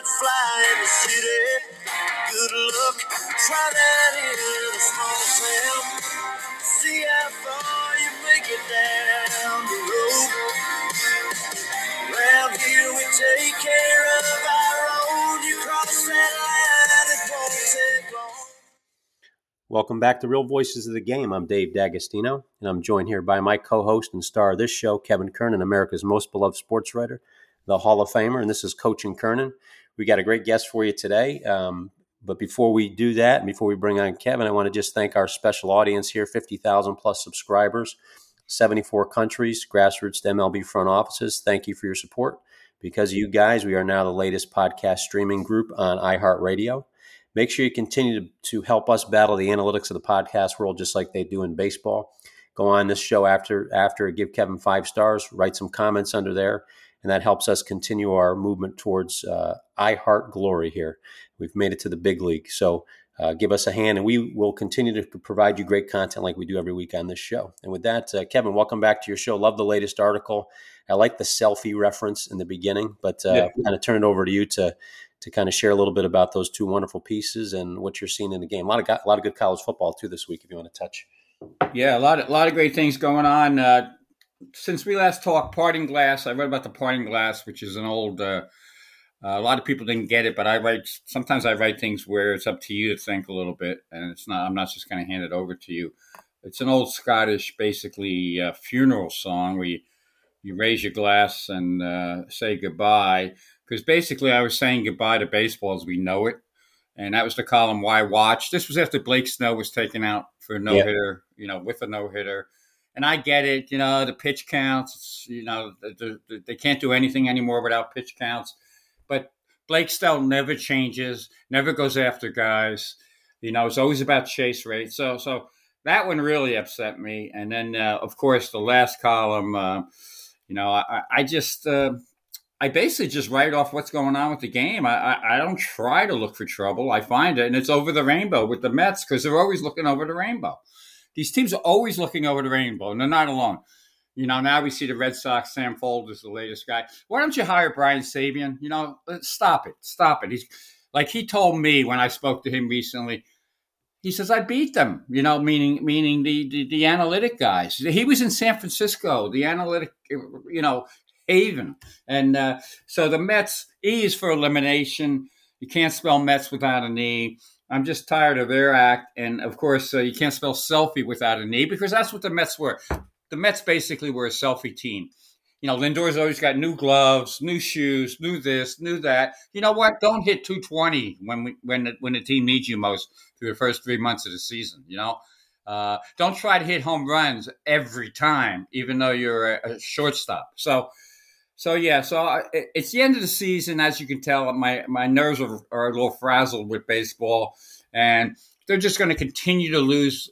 not fly in the city. Good luck, try that in a small town. See how far you make it down the road. Round here we take care of our own. You cross that line, it won't take long. Welcome back to Real Voices of the Game. I'm Dave D'Agostino, and I'm joined here by my co-host and star of this show, Kevin Kernan, America's most beloved sports writer, the Hall of Famer, and this is Coachin' Kernan. We got a great guest for you today, but before we do that, and before we bring on Kevin, I want to just thank our special audience here, 50,000 plus subscribers, 74 countries, grassroots to MLB front offices. Thank you for your support. Because of you guys, we are now the latest podcast streaming group on iHeartRadio. Make sure you continue to help us battle the analytics of the podcast world just like they do in baseball. Go on this show after give Kevin 5 stars, write some comments under there, and that helps us continue our movement towards iHeart glory here. We've made it to the big league, so give us a hand, and we will continue to provide you great content like we do every week on this show. And with that, Kevin, welcome back to your show. Love the latest article. I like the selfie reference in the beginning, but I'll kind of turn it over to you to kind of share a little bit about those two wonderful pieces and what you're seeing in the game. A lot of good college football too this week, if you want to touch. Yeah, a lot of great things going on. Since we last talked, Parting Glass, I read about the Parting Glass, which is an old, a lot of people didn't get it, but sometimes I write things where it's up to you to think a little bit, and I'm not just going to hand it over to you. It's an old Scottish, basically funeral song where you raise your glass and say goodbye. Because basically I was saying goodbye to baseball as we know it. And that was the column Why Watch. This was after Blake Snell was taken out for a no-hitter, with a no-hitter. And I get it, the pitch counts, they can't do anything anymore without pitch counts. But Blake Snell never changes, never goes after guys. It's always about chase rate. So that one really upset me. And then, of course, the last column, I basically just write off what's going on with the game. I don't try to look for trouble. I find it, and it's over the rainbow with the Mets because they're always looking over the rainbow. These teams are always looking over the rainbow, and they're not alone. Now we see the Red Sox. Sam Fold is the latest guy. Why don't you hire Brian Sabian? Stop it. He's like he told me when I spoke to him recently. He says, I beat them, meaning the analytic guys. He was in San Francisco, the analytic, haven. And so the Mets, E is for elimination. You can't spell Mets without an E. I'm just tired of their act. And, of course, you can't spell selfie without an E because that's what the Mets were. The Mets basically were a selfie team. Lindor's always got new gloves, new shoes, new this, new that. You know what? Don't hit 220 when the team needs you most through the first 3 months of the season, Don't try to hit home runs every time, even though you're a shortstop. So it's the end of the season. As you can tell, my nerves are a little frazzled with baseball, and they're just going to continue to lose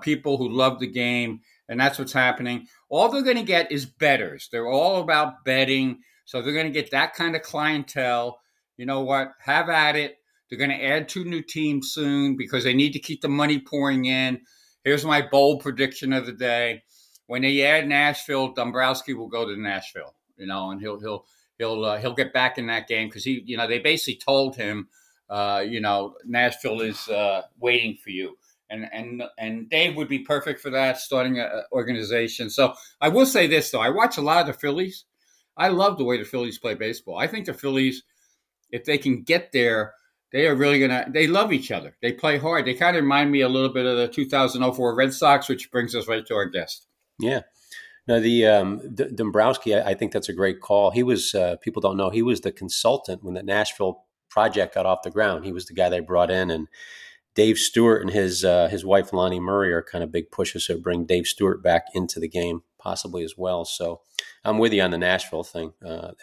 people who love the game, and that's what's happening. All they're going to get is bettors. They're all about betting, so they're going to get that kind of clientele. You know what? Have at it. They're going to add 2 new teams soon because they need to keep the money pouring in. Here's my bold prediction of the day. When they add Nashville, Dombrowski will go to Nashville. And he'll get back in that game because he, they basically told him, Nashville is waiting for you, and Dave would be perfect for that, starting an organization. So I will say this though, I watch a lot of the Phillies. I love the way the Phillies play baseball. I think the Phillies, if they can get there, they are really they love each other. They play hard. They kind of remind me a little bit of the 2004 Red Sox, which brings us right to our guest. Yeah. Now, the Dombrowski, I think that's a great call. He was, people don't know, he was the consultant when the Nashville project got off the ground. He was the guy they brought in. And Dave Stewart and his wife, Lonnie Murray, are kind of big pushes to bring Dave Stewart back into the game, possibly as well. So I'm with you on the Nashville thing.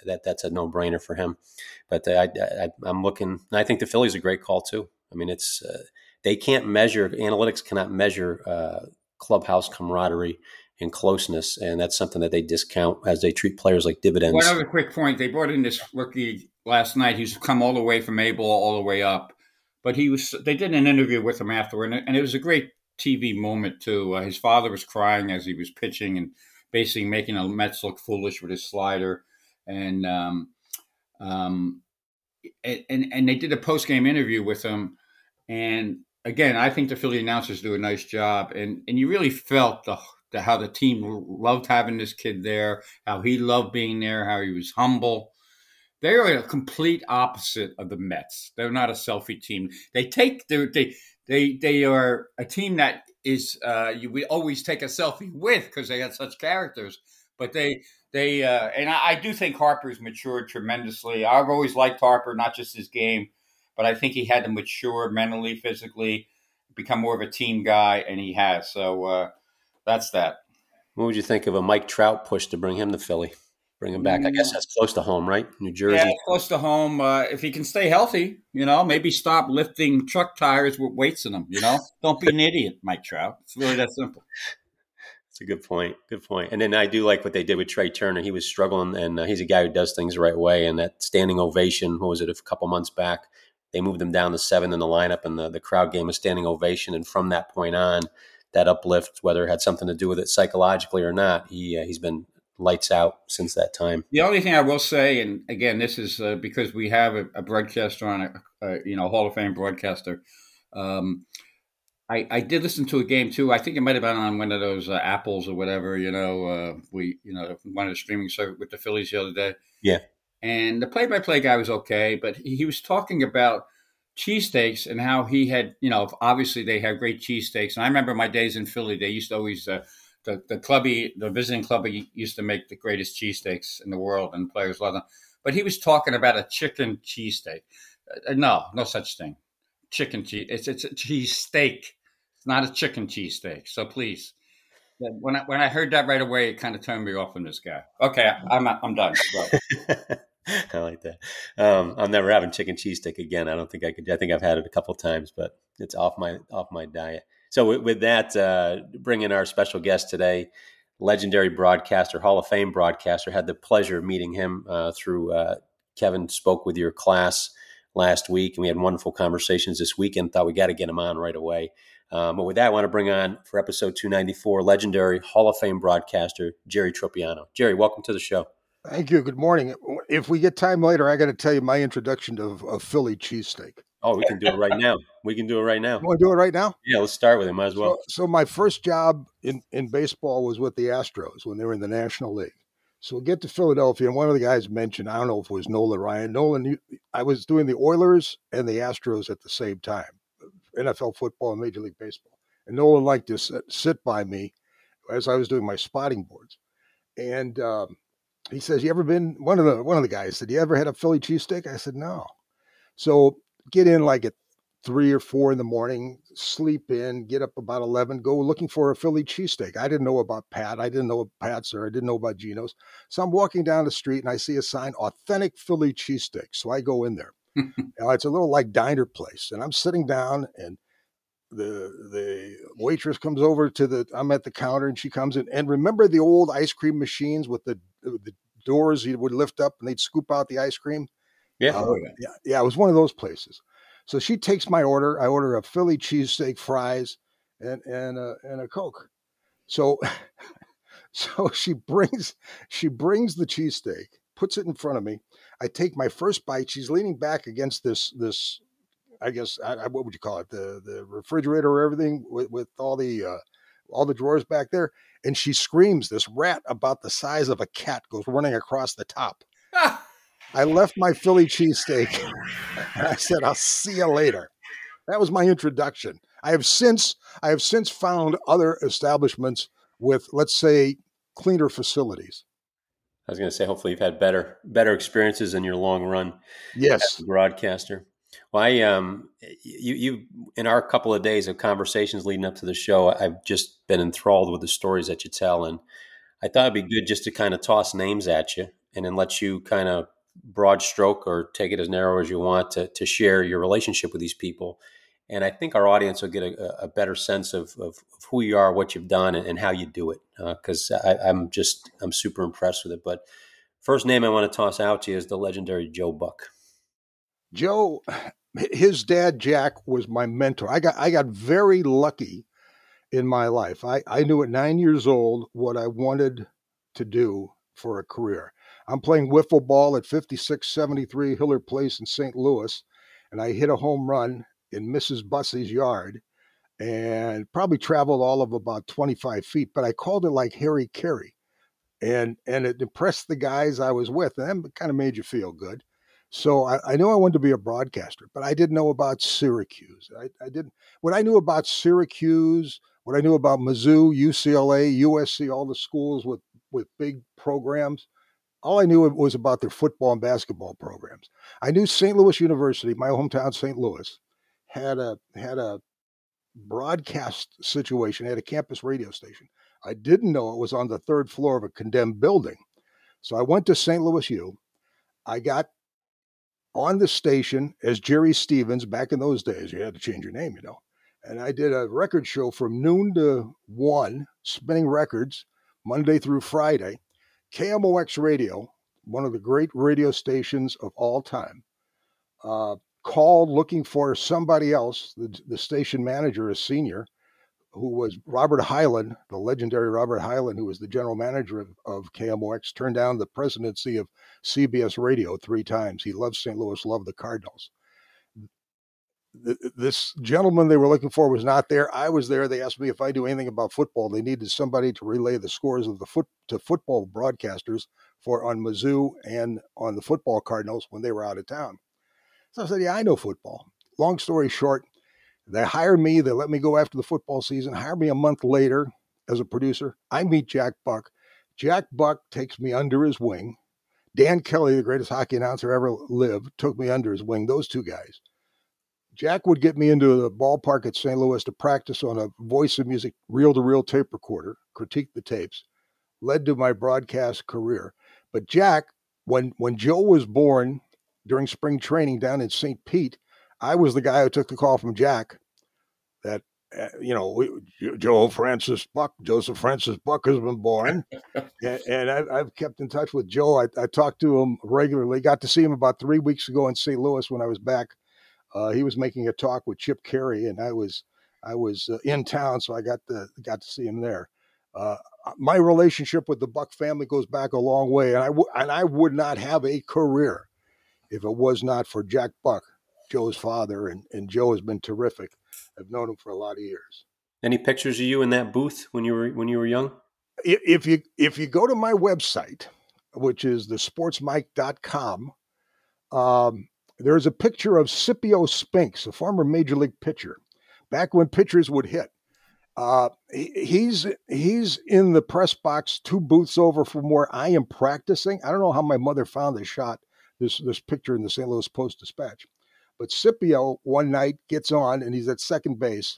That's a no-brainer for him. But I'm looking – I think the Phillies are a great call too. I mean, it's they can't measure – analytics cannot measure clubhouse camaraderie and closeness, and that's something that they discount as they treat players like dividends. One other quick point. They brought in this rookie last night. He's come all the way from Able all the way up. But they did an interview with him afterward, and it was a great TV moment, too. His father was crying as he was pitching and basically making the Mets look foolish with his slider. And and they did a post-game interview with him. And again, I think the Philly announcers do a nice job. And you really felt how the team loved having this kid there, how he loved being there, how he was humble. They are a complete opposite of the Mets. They're not a selfie team. They are a team that is we always take a selfie with because they got such characters. But I do think Harper's matured tremendously. I've always liked Harper, not just his game, but I think he had to mature mentally, physically, become more of a team guy, and he has. So that's that. What would you think of a Mike Trout push to bring him to Philly? Bring him back. I guess that's close to home, right? New Jersey. Yeah, close to home. If he can stay healthy, maybe stop lifting truck tires with weights in them, Don't be an idiot, Mike Trout. It's really that simple. That's a good point. Good point. And then I do like what they did with Trey Turner. He was struggling, and he's a guy who does things the right way. And that standing ovation, what was it, a couple months back, they moved him down to 7 in the lineup, and the crowd gave him a standing ovation. And from that point on, that uplift, whether it had something to do with it psychologically or not, he's been – lights out since that time. The only thing I will say, and again, this is because we have a broadcaster on, Hall of Fame broadcaster. I did listen to a game too. I think it might have been on one of those Apples or whatever. One of the streaming service with the Phillies the other day. Yeah. And the play-by-play guy was okay, but he was talking about cheesesteaks and how he had, obviously they have great cheesesteaks. And I remember my days in Philly, they used to always. The visiting clubby used to make the greatest cheesesteaks in the world, and players loved them. But he was talking about a chicken cheesesteak. No such thing. Chicken cheese. It's a cheesesteak. It's not a chicken cheesesteak. So please, when I heard that right away, it kind of turned me off from this guy. Okay, I'm done. I like that. I'm never having chicken cheesesteak again. I don't think I could. I think I've had it a couple of times, but it's off my diet. So with that, bring in our special guest today, legendary broadcaster, Hall of Fame broadcaster. Had the pleasure of meeting him through Kevin spoke with your class last week, and we had wonderful conversations this weekend. Thought we got to get him on right away. But with that, I want to bring on for episode 294, legendary Hall of Fame broadcaster, Jerry Tropiano. Jerry, welcome to the show. Thank you. Good morning. If we get time later, I got to tell you my introduction of Philly cheesesteak. Oh, we can do it right now. You want to do it right now? Yeah, let's start with it. Might as well. So my first job in baseball was with the Astros when they were in the National League. So we'll get to Philadelphia, and one of the guys mentioned, I don't know if it was Nolan Ryan. I was doing the Oilers and the Astros at the same time, NFL football and Major League Baseball. And Nolan liked to sit by me as I was doing my spotting boards. And he says, you ever been – one of the guys said, you ever had a Philly cheesesteak? I said, no. So – get in like at 3 or 4 in the morning, sleep in, get up about 11, go looking for a Philly cheesesteak. I didn't know about Pat. I didn't know what Pat's or I didn't know about Gino's. So I'm walking down the street and I see a sign, authentic Philly cheesesteak. So I go in there. It's a little like diner place. And I'm sitting down and the waitress comes over I'm at the counter and she comes in. And remember the old ice cream machines with the doors you would lift up and they'd scoop out the ice cream? Yeah. Yeah, it was one of those places. So she takes my order. I order a Philly cheesesteak, fries, and a Coke. So she brings the cheesesteak, puts it in front of me. I take my first bite. She's leaning back against this I guess what would you call it? The refrigerator or everything with all the drawers back there, and she screams, this rat about the size of a cat goes running across the top. I left my Philly cheesesteak. I said, I'll see you later. That was my introduction. I have since found other establishments with, let's say, cleaner facilities. I was going to say, hopefully you've had better experiences in your long run. Yes. As a broadcaster. Well, I, you, in our couple of days of conversations leading up to the show, I've just been enthralled with the stories that you tell. And I thought it'd be good just to kind of toss names at you and then let you kind of broad stroke or take it as narrow as you want to share your relationship with these people. And I think our audience will get a better sense of who you are, what you've done, and how you do it. Because I'm super impressed with it. But first name I want to toss out to you is the legendary Joe Buck. Joe, his dad, Jack, was my mentor. I got very lucky in my life. I knew at 9 years old what I wanted to do for a career. I'm playing wiffle ball at 5673 Hiller Place in St. Louis, and I hit a home run in Mrs. Bussey's yard and probably traveled all of about 25 feet, but I called it like Harry Carey, and it impressed the guys I was with, and that kind of made you feel good. So I knew I wanted to be a broadcaster, but I didn't know about Syracuse. I didn't. What I knew about Syracuse, what I knew about Mizzou, UCLA, USC, all the schools with big programs, all I knew was about their football and basketball programs. I knew St. Louis University, my hometown St. Louis, had a broadcast situation, had a campus radio station. I didn't know it was on the third floor of a condemned building. So I went to St. Louis U. I got on the station as Jerry Stevens. Back in those days, you had to change your name, you know. And I did a record show from noon to 1, spinning records Monday through Friday. KMOX Radio, one of the great radio stations of all time, called looking for somebody else. The station manager, a senior, who was Robert Hyland, the legendary Robert Hyland, who was the general manager of KMOX, turned down the presidency of CBS Radio 3 times. He loved St. Louis, loved the Cardinals. This gentleman they were looking for was not there. I was there. They asked me if I knew anything about football. They needed somebody to relay the scores of to football broadcasters on Mizzou and on the football Cardinals when they were out of town. So I said, yeah, I know football. Long story short, they hired me. They let me go after the football season, hired me a month later as a producer. I meet Jack Buck. Jack Buck takes me under his wing. Dan Kelly, the greatest hockey announcer ever lived, took me under his wing, those two guys. Jack would get me into the ballpark at St. Louis to practice on a Voice of Music reel-to-reel tape recorder, critique the tapes, led to my broadcast career. But Jack, when Joe was born during spring training down in St. Pete, I was the guy who took the call from Jack that, Joseph Francis Buck has been born. And I've kept in touch with Joe. I talked to him regularly, got to see him about 3 weeks ago in St. Louis when I was back. He was making a talk with Chip Carey, and I was in town, so I got to see him there. My relationship with the Buck family goes back a long way, and I would not have a career if it was not for Jack Buck, Joe's father, and Joe has been terrific. I've known him for a lot of years. Any pictures of you in that booth when you were young? If you go to my website, which is thesportsmike.com, there's a picture of Scipio Spinks, a former major league pitcher, back when pitchers would hit. He's in the press box 2 booths over from where I am practicing. I don't know how my mother found this shot, this picture in the St. Louis Post-Dispatch. But Scipio one night gets on, and he's at second base,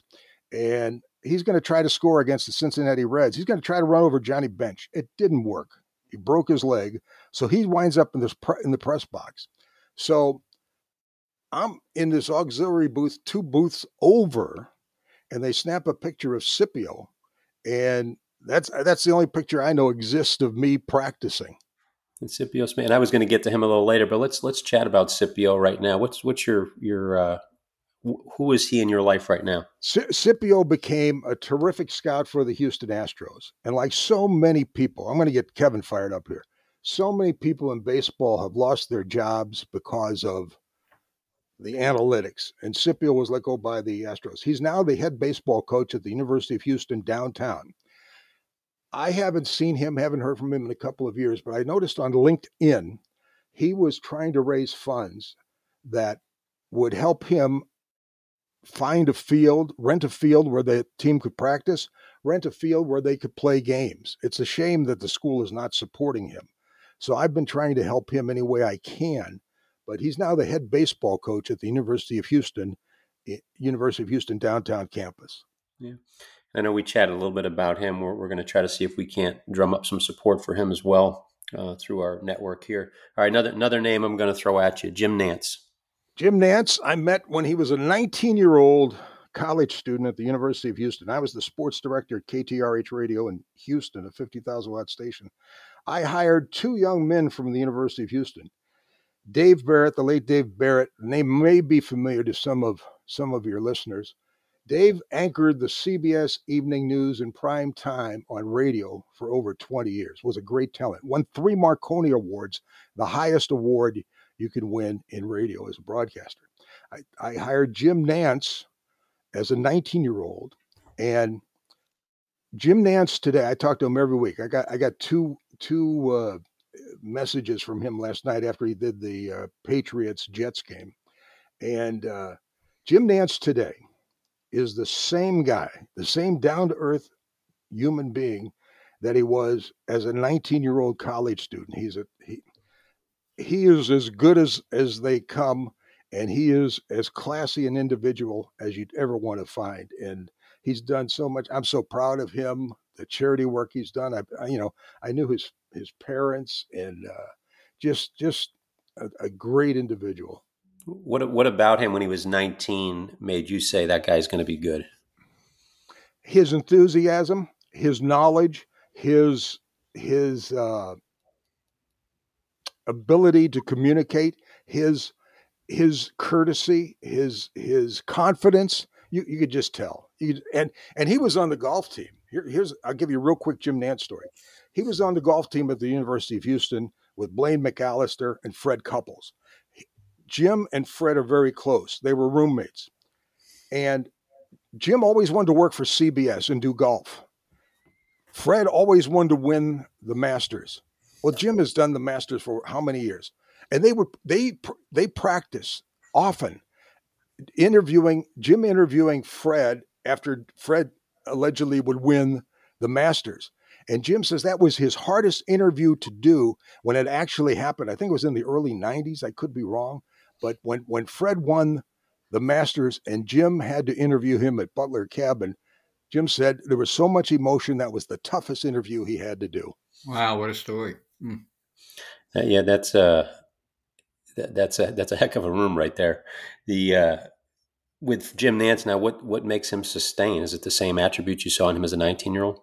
and he's going to try to score against the Cincinnati Reds. He's going to try to run over Johnny Bench. It didn't work. He broke his leg, so he winds up in the press box. So I'm in this auxiliary booth 2 booths over, and they snap a picture of Scipio, and that's the only picture I know exists of me practicing. And Scipio Spinks, and I was going to get to him a little later, but let's chat about Scipio right now. What's your who is he in your life right now? Scipio became a terrific scout for the Houston Astros, and like so many people, I'm going to get Kevin fired up here. So many people in baseball have lost their jobs because of the analytics, and Scipio was let go by the Astros. He's now the head baseball coach at the University of Houston downtown. I haven't seen him, haven't heard from him in a couple of years, but I noticed on LinkedIn, he was trying to raise funds that would help him find a field, rent a field where the team could practice, rent a field where they could play games. It's a shame that the school is not supporting him. So I've been trying to help him any way I can, but he's now the head baseball coach at the University of Houston downtown campus. Yeah. I know we chatted a little bit about him. We're going to try to see if we can't drum up some support for him as well through our network here. All right, another name I'm going to throw at you, Jim Nantz. Jim Nantz, I met when he was a 19-year-old college student at the University of Houston. I was the sports director at KTRH Radio in Houston, a 50,000-watt station. I hired 2 young men from the University of Houston. Dave Barrett, the late Dave Barrett, name may be familiar to some of your listeners. Dave anchored the CBS Evening News in prime time on radio for over 20 years. Was a great talent. Won 3 Marconi Awards, the highest award you can win in radio as a broadcaster. I hired Jim Nantz as a 19-year-old, and Jim Nantz today, I talk to him every week. I got two messages from him last night after he did the Patriots-Jets game. And Jim Nantz today is the same guy, the same down-to-earth human being that he was as a 19-year-old college student. He is as good as they come, and he is as classy an individual as you'd ever want to find. And he's done so much. I'm so proud of him, the charity work he's done. I knew his parents, and just a great individual. What about him when he was 19 made you say that guy's going to be good? His enthusiasm, his knowledge, his ability to communicate, his courtesy, his confidence. You could just tell. And he was on the golf team. I'll give you a real quick Jim Nantz story. He was on the golf team at the University of Houston with Blaine McAllister and Fred Couples. Jim and Fred are very close. They were roommates. And Jim always wanted to work for CBS and do golf. Fred always wanted to win the Masters. Well, Jim has done the Masters for how many years? And they practice often, Jim interviewing Fred after Fred allegedly would win the Masters. And Jim says that was his hardest interview to do when it actually happened. I think it was in the early 90s. I could be wrong. But when Fred won the Masters and Jim had to interview him at Butler Cabin, Jim said there was so much emotion that was the toughest interview he had to do. Wow, what a story. Mm. Yeah, that's a heck of a room right there. With Jim Nantz now, what makes him sustain? Is it the same attributes you saw in him as a 19-year-old?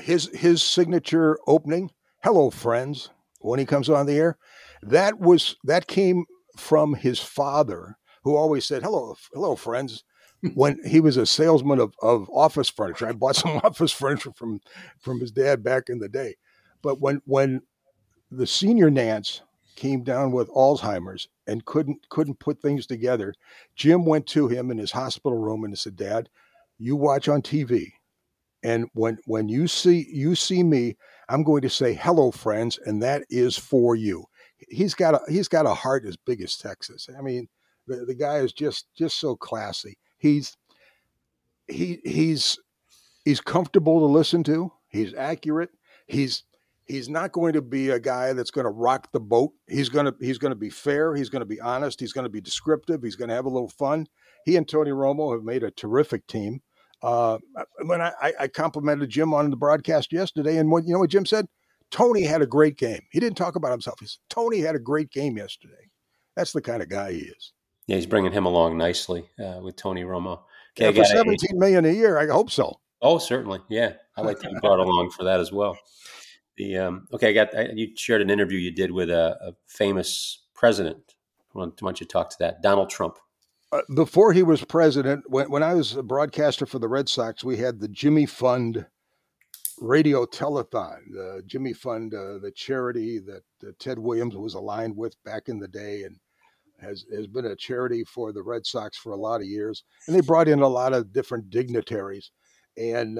His signature opening, "Hello, friends," when he comes on the air, that came from his father, who always said, "Hello, friends." When he was a salesman of office furniture, I bought some office furniture from his dad back in the day. But when the senior Nantz came down with Alzheimer's and couldn't put things together, Jim went to him in his hospital room and said, "Dad, you watch on TV. And when you see me, I'm going to say, hello, friends. And that is for you." He's got a heart as big as Texas. I mean, the guy is just so classy. He's comfortable to listen to. He's accurate. He's not going to be a guy that's going to rock the boat. He's going to be fair. He's going to be honest. He's going to be descriptive. He's going to have a little fun. He and Tony Romo have made a terrific team. When I complimented Jim on the broadcast yesterday, and what Jim said? Tony had a great game. He didn't talk about himself. He said, Tony had a great game yesterday. That's the kind of guy he is. Yeah, he's bringing him along nicely with Tony Romo. Okay, yeah, for $17 million a year, I hope so. Oh, certainly. Yeah, I like to be brought along for that as well. You shared an interview you did with a famous president. Why don't you talk to that? Donald Trump. Before he was president, when I was a broadcaster for the Red Sox, we had the Jimmy Fund radio telethon. The Jimmy Fund, the charity that Ted Williams was aligned with back in the day, and has been a charity for the Red Sox for a lot of years. And they brought in a lot of different dignitaries, and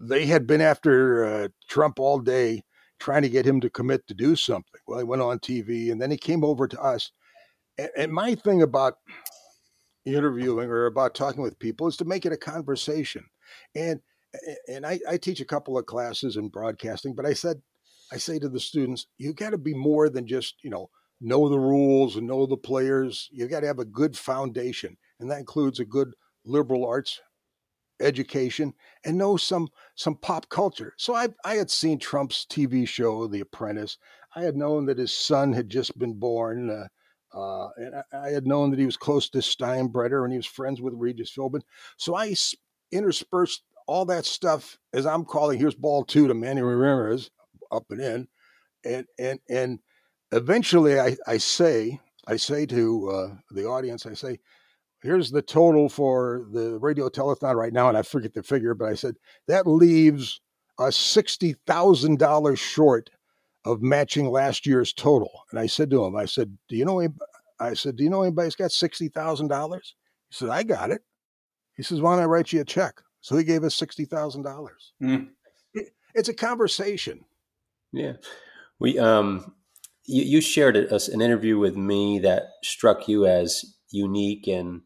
they had been after Trump all day, trying to get him to commit to do something. Well, he went on TV, and then he came over to us. And my thing about interviewing or about talking with people is to make it a conversation. And I teach a couple of classes in broadcasting, but I say to the students, you got to be more than just, know the rules and know the players. You got to have a good foundation. And that includes a good liberal arts education and know some pop culture. So I had seen Trump's TV show, The Apprentice. I had known that his son had just been born. And I had known that he was close to Steinbrenner and he was friends with Regis Philbin. So I interspersed all that stuff as I'm calling, here's ball 2 to Manny Ramirez, up and in. And eventually I say to the audience, here's the total for the radio telethon right now, and I forget the figure, but I said that leaves us $60,000 short of matching last year's total. And I said to him, I said, do you know anybody's got $60,000? He said, I got it. He says, why don't I write you a check? So he gave us $60,000. Mm. It's a conversation. Yeah. We, you shared an interview with me that struck you as unique, and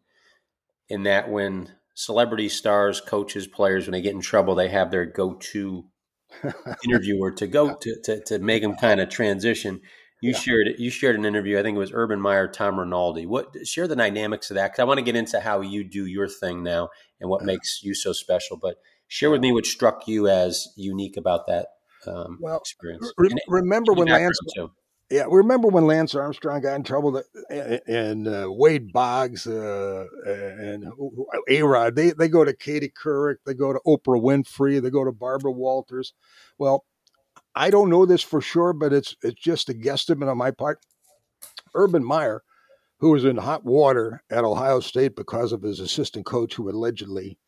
in that when celebrity stars, coaches, players, when they get in trouble, they have their go-to interviewer to go to make them kind of transition. You shared an interview. I think it was Urban Meyer, Tom Rinaldi. Share the dynamics of that, because I want to get into how you do your thing now and what makes you so special. But share with me what struck you as unique about that experience. Remember when Lance Armstrong got in trouble, and Wade Boggs and A-Rod, they go to Katie Couric, they go to Oprah Winfrey, they go to Barbara Walters. Well, I don't know this for sure, but it's just a guesstimate on my part. Urban Meyer, who was in hot water at Ohio State because of his assistant coach who allegedly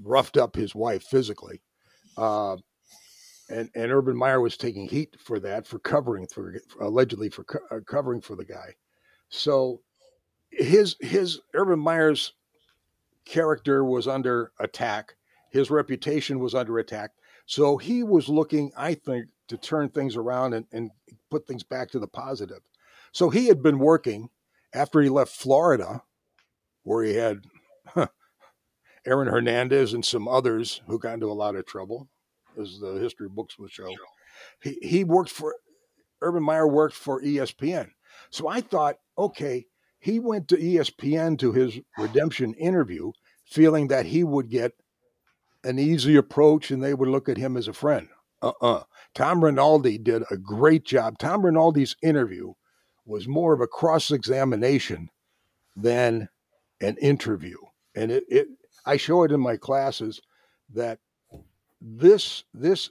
roughed up his wife physically, and Urban Meyer was taking heat for that, for allegedly covering for the guy. So his Urban Meyer's character was under attack. His reputation was under attack. So he was looking, I think, to turn things around and put things back to the positive. So he had been working after he left Florida, where he had Aaron Hernandez and some others who got into a lot of trouble, as the history books would show. He worked for, Urban Meyer worked for ESPN. So I thought, okay, he went to ESPN to his redemption interview, feeling that he would get an easy approach and they would look at him as a friend. Tom Rinaldi did a great job. Tom Rinaldi's interview was more of a cross-examination than an interview. And I show it in my classes that this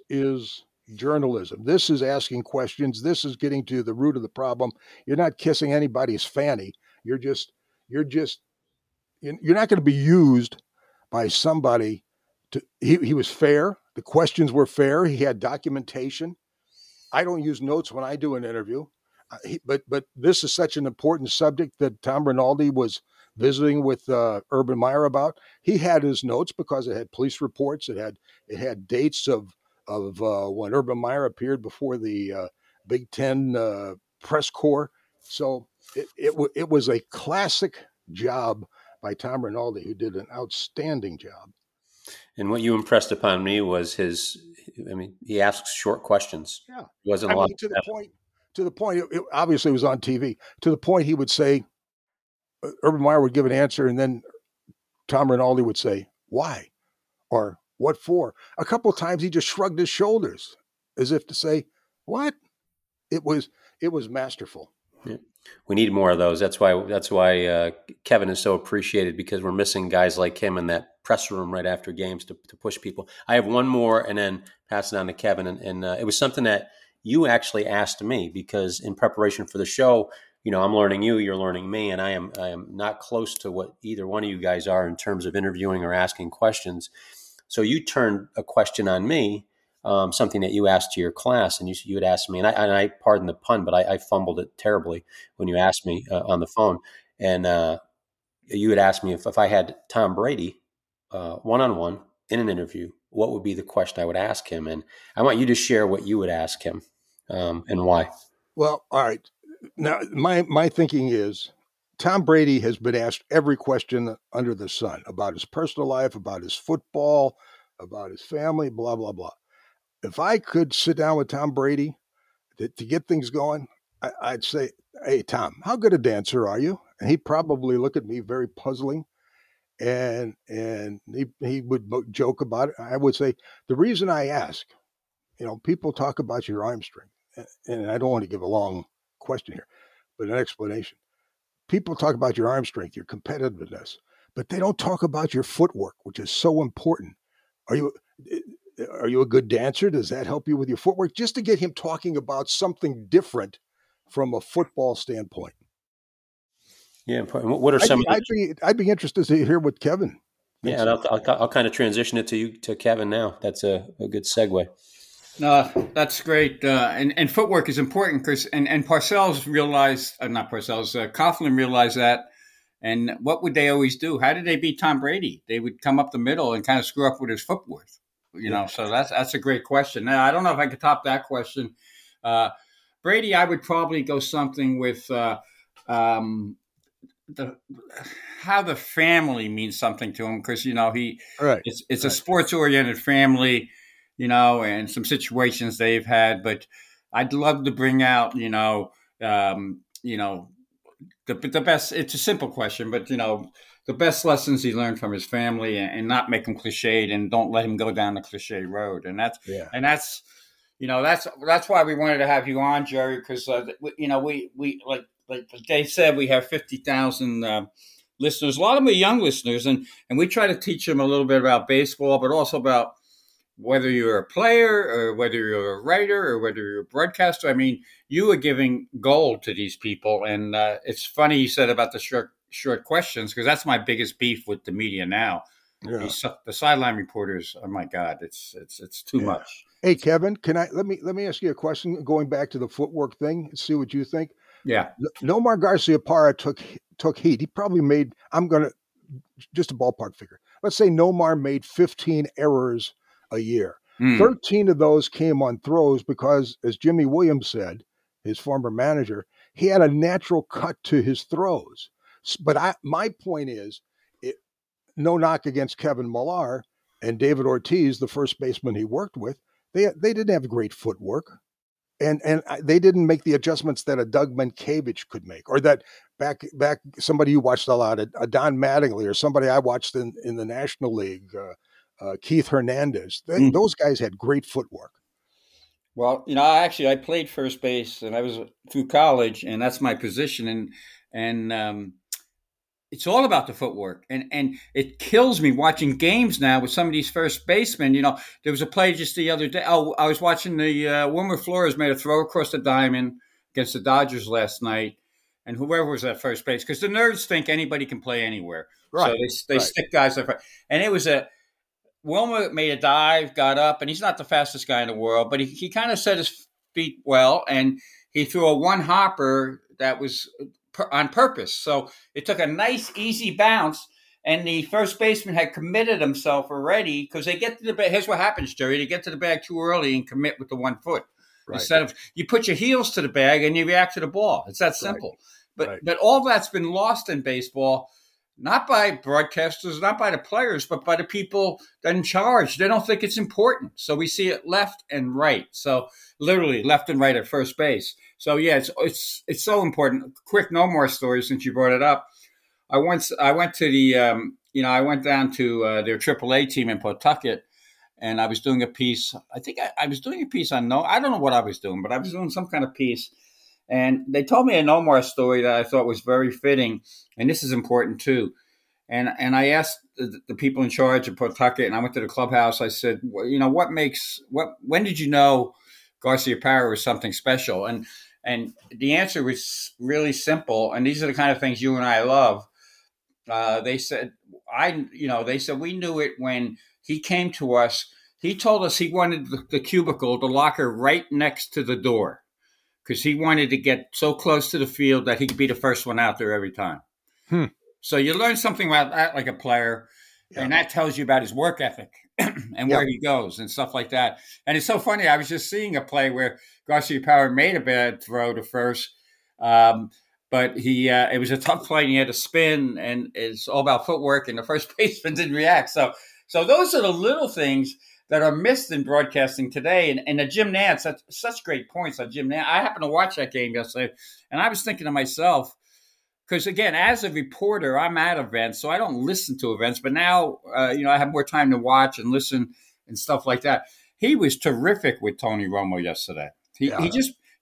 is journalism. This is asking questions. This is getting to the root of the problem. You're not kissing anybody's fanny. You're not going to be used by somebody. He was fair. The questions were fair. He had documentation. I don't use notes when I do an interview, but this is such an important subject that Tom Rinaldi was visiting with Urban Meyer about. He had his notes because it had police reports. It had dates of when Urban Meyer appeared before the Big Ten press corps. So it was a classic job by Tom Rinaldi, who did an outstanding job. And what you impressed upon me was he asks short questions. Yeah. It wasn't a lot. To the point, it obviously was on TV. To the point, he would say, Urban Meyer would give an answer, and then Tom Rinaldi would say, why? Or what for? A couple of times he just shrugged his shoulders as if to say, what? It was masterful. Yeah. We need more of those. That's why Kevin is so appreciated, because we're missing guys like him in that press room right after games to push people. I have one more and then pass it on to Kevin. And it was something that you actually asked me, because in preparation for the show, I'm learning you, you're learning me, and I am not close to what either one of you guys are in terms of interviewing or asking questions. So you turned a question on me, something that you asked to your class, and you had asked me, and I pardon the pun, but I fumbled it terribly when you asked me on the phone. And you had asked me if I had Tom Brady one-on-one in an interview, what would be the question I would ask him? And I want you to share what you would ask him and why. Well, all right. Now, my thinking is Tom Brady has been asked every question under the sun about his personal life, about his football, about his family, blah, blah, blah. If I could sit down with Tom Brady to get things going, I'd say, hey, Tom, how good a dancer are you? And he'd probably look at me very puzzling, and he would joke about it. I would say, the reason I ask, people talk about your arm strength, and I don't want to give a long question here, but an explanation. People talk about your arm strength, your competitiveness, but they don't talk about your footwork, which is so important. Are you a good dancer? Does that help you with your footwork? Just to get him talking about something different from a football standpoint. Yeah. What are some? I'd be interested to hear what Kevin. Yeah, and I'll kind of transition it to Kevin now. That's a good segue. That's great. And footwork is important, Chris. And Parcells realized, not Parcells, Coughlin realized that. And what would they always do? How did they beat Tom Brady? They would come up the middle and kind of screw up with his footwork. You know, so that's a great question. Now, I don't know if I could top that question. Brady, I would probably go something with how the family means something to him, because, you know, it's a sports-oriented family, you know, and some situations they've had. But I'd love to bring out, the best. It's a simple question, but, you know, the best lessons he learned from his family, and not make him cliched, and don't let him go down the cliche road. And that's why we wanted to have you on, Jerry, because we like Dave said, we have 50,000 listeners. A lot of them are young listeners, and we try to teach them a little bit about baseball, but also about whether you're a player or whether you're a writer or whether you're a broadcaster. I mean, you are giving gold to these people, and it's funny you said about the short questions, because that's my biggest beef with the media now. Yeah. The sideline reporters, oh my God, it's too much. Hey, Kevin, can I let me ask you a question? Going back to the footwork thing, see what you think. Yeah, Nomar Garciaparra took heat. He probably made, I'm going to just a ballpark figure. Let's say Nomar made 15 errors a year. 13 of those came on throws because, as Jimmy Williams said, his former manager, he had a natural cut to his throws. But my point is, no knock against Kevin Millar and David Ortiz, the first baseman he worked with. They didn't have great footwork, and they didn't make the adjustments that a Doug Mankiewicz could make, or that back somebody you watched a lot, a Don Mattingly, or somebody I watched in the National League, Keith Hernandez. Those guys had great footwork. Well, you know, I played first base, and I was through college, and that's my position, and it's all about the footwork, and it kills me watching games now with some of these first basemen. You know, there was a play just the other day. Oh, I was watching the Wilmer Flores made a throw across the diamond against the Dodgers last night, and whoever was at first base, because the nerds think anybody can play anywhere, right? So they stick guys at first, and it was Wilmer made a dive, got up, and he's not the fastest guy in the world, but he kind of set his feet well, and he threw a one hopper that was on purpose. So it took a nice, easy bounce, and the first baseman had committed himself already, because they get to the bag. Here's what happens, Jerry. They get to the bag too early and commit with the 1 foot. Right. Instead of, you put your heels to the bag and you react to the ball. It's that simple. Right. But all that's been lost in baseball, not by broadcasters, not by the players, but by the people that are in charge. They don't think it's important. So we see it left and right. So literally left and right at first base. So yeah, it's so important. Quick, no more stories since you brought it up. I went down to their AAA team in Pawtucket, and I was doing a piece. I think I was doing a piece on I don't know what I was doing, but I was doing some kind of piece, and they told me a Nomar story that I thought was very fitting, and this is important too. And I asked the people in charge of Pawtucket, and I went to the clubhouse. I said, well, you know, when did you know Garciaparra was something special? And the answer was really simple. And these are the kind of things you and I love. They said we knew it when he came to us. He told us he wanted the cubicle, the locker right next to the door, because he wanted to get so close to the field that he could be the first one out there every time. So you learn something about that, like a player, and that tells you about his work ethic and where he goes and stuff like that. And it's so funny. I was just seeing a play where Garciaparra made a bad throw to first, but it was a tough play, and he had to spin, and it's all about footwork, and the first baseman didn't react. So those are the little things that are missed in broadcasting today. And the Jim Nantz, that's such great points on Jim Nantz. I happened to watch that game yesterday, and I was thinking to myself, because, again, as a reporter, I'm at events, so I don't listen to events. But now, I have more time to watch and listen and stuff like that. He was terrific with Tony Romo yesterday. He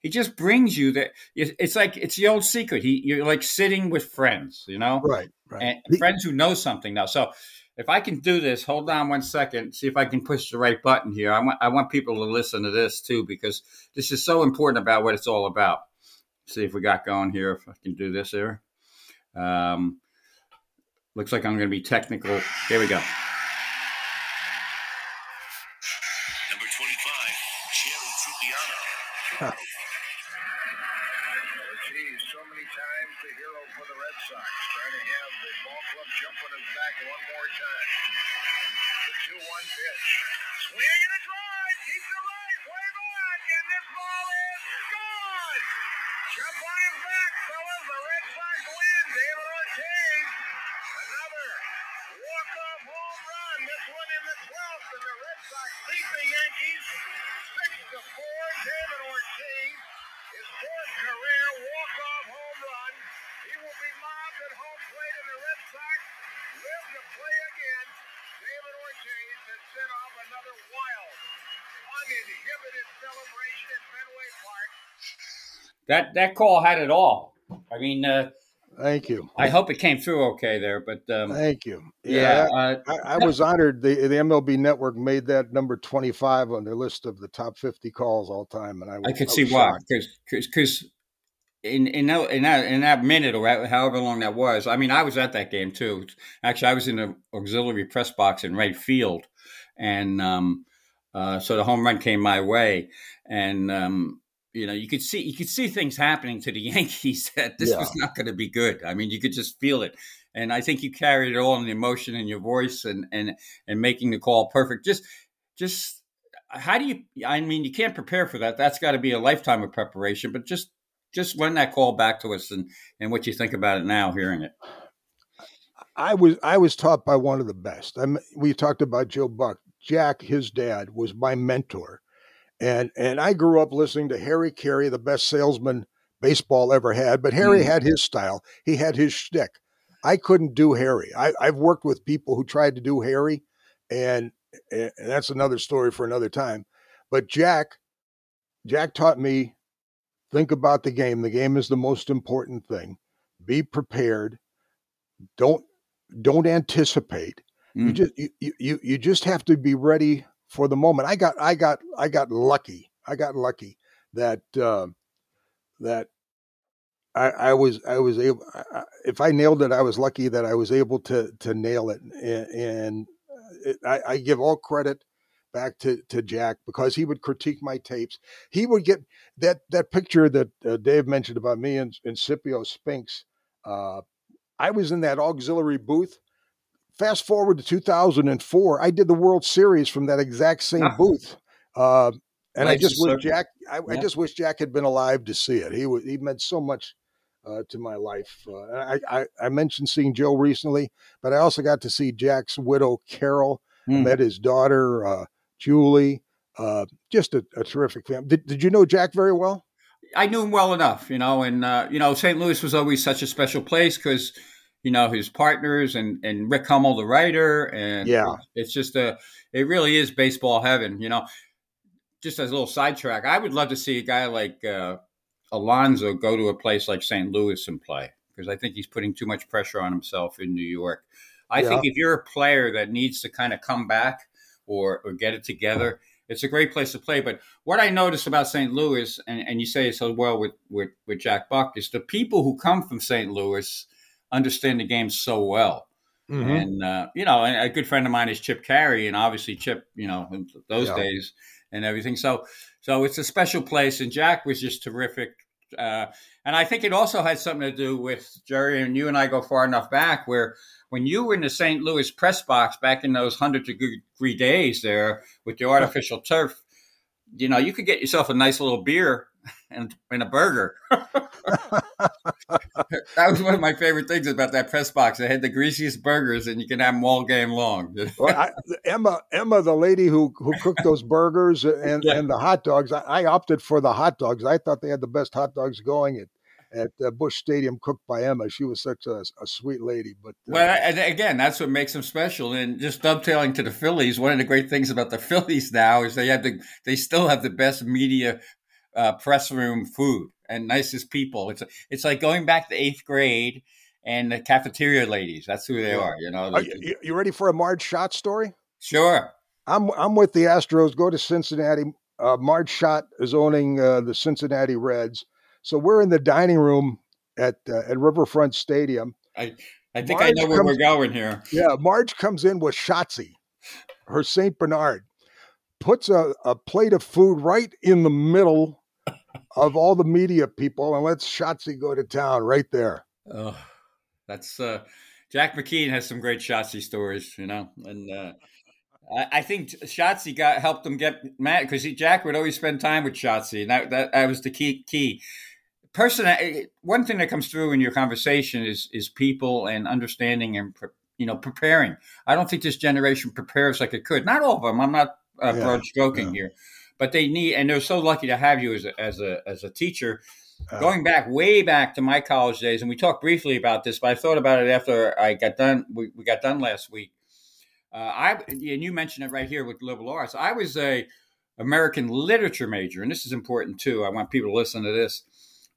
just brings you that. It's like it's the old secret. You're like sitting with friends, you know, right, and friends who know something now. So if I can do this, hold on 1 second, see if I can push the right button here. I want people to listen to this too, because this is so important about what it's all about. See if we got going here. If I can do this here. Looks like I'm going to be technical. Here we go. Number 25, Jerry Trupiano. Geez, so many times the hero for the Red Sox, trying to have the ball club jump on his back one more time. The 2-1 pitch. Swing and a drive. Keep the right way back, and this ball is gone. Jump on his back, fellas. The Red Sox win. Dave Ortiz. Another walk-off home run. This one in the 12th, and the Red Sox beat the Yankees 6-4. David Ortiz, his fourth career walk-off home run. He will be mobbed at home plate, and the Red Sox live to play again. David Ortiz has set off another wild, uninhibited celebration at Fenway Park. That call had it all. I mean, thank you. I hope it came through okay there, but thank you. Yeah, I was honored. The MLB Network made that number 25 on their list of the top 50 calls all time, and I could see why, because in that minute or however long that was. I mean, I was at that game too. Actually, I was in the auxiliary press box in right field, and so the home run came my way, and. You know, you could see things happening to the Yankees that this was not going to be good. I mean, you could just feel it, and I think you carried it all in the emotion in your voice and making the call perfect. Just how do you? I mean, you can't prepare for that. That's got to be a lifetime of preparation. But just run that call back to us and what you think about it now, hearing it. I was taught by one of the best. We talked about Joe Buck. Jack, his dad, was my mentor. And I grew up listening to Harry Carey, the best salesman baseball ever had. But Harry had his style. He had his shtick. I couldn't do Harry. I've worked with people who tried to do Harry, and that's another story for another time. But Jack taught me, think about the game. The game is the most important thing. Be prepared. Don't anticipate. You just have to be ready for the moment. I got lucky that I was able, if I nailed it, I was lucky that I was able to nail it. And I give all credit back to Jack, because he would critique my tapes. He would get that picture that Dave mentioned about me and Scipio Spinks. I was in that auxiliary booth. Fast forward to 2004, I did the World Series from that exact same booth, and I just wish Jack. I just wish Jack had been alive to see it. He meant so much to my life. I mentioned seeing Joe recently, but I also got to see Jack's widow Carol. Met his daughter Julie. Just a terrific family. Did you know Jack very well? I knew him well enough, and St. Louis was always such a special place because. His partners and Rick Hummel, the writer. And it's just it really is baseball heaven, just as a little sidetrack. I would love to see a guy like Alonso go to a place like St. Louis and play, because I think he's putting too much pressure on himself in New York. I think if you're a player that needs to kind of come back or get it together, it's a great place to play. But what I noticed about St. Louis, and you say it so well with Jack Buck, is the people who come from St. Louis – understand the game so well. And and a good friend of mine is Chip Carey, and obviously Chip, those days and everything. So it's a special place, and Jack was just terrific. And I think it also had something to do with, Jerry, and you and I go far enough back, where when you were in the St. Louis press box back in those 100-degree days there with the artificial turf, you could get yourself a nice little beer and a burger. That was one of my favorite things about that press box. They had the greasiest burgers, and you can have them all game long. Well, Emma, the lady who cooked those burgers and the hot dogs, I opted for the hot dogs. I thought they had the best hot dogs going at Busch Stadium, cooked by Emma. She was such a sweet lady. But again, that's what makes them special. And just dovetailing to the Phillies, one of the great things about the Phillies now is they still have the best media press room food and nicest people. It's like going back to 8th grade and the cafeteria ladies. That's who they are. You ready for a Marge Schott story? Sure. I'm with the Astros. Go to Cincinnati. Marge Schott is owning the Cincinnati Reds. So we're in the dining room at Riverfront Stadium, I think Marge I know where we're going here. Yeah, Marge comes in with Shotzi, her St. Bernard, puts a plate of food right in the middle of all the media people and lets Shotzi go to town right there. Oh, that's Jack McKean has some great Shotzi stories, you know, and I think Shotzi helped him get mad because Jack would always spend time with Shotzi, and that was the key. One thing that comes through in your conversation is people and understanding and preparing. I don't think this generation prepares like it could. Not all of them. I'm not broad stroking here, but they need, and they're so lucky to have you as a teacher. Going way back to my college days, and we talked briefly about this, but I thought about it after I got done. We got done last week. And you mentioned it right here with liberal arts. I was a American literature major, and this is important too. I want people to listen to this.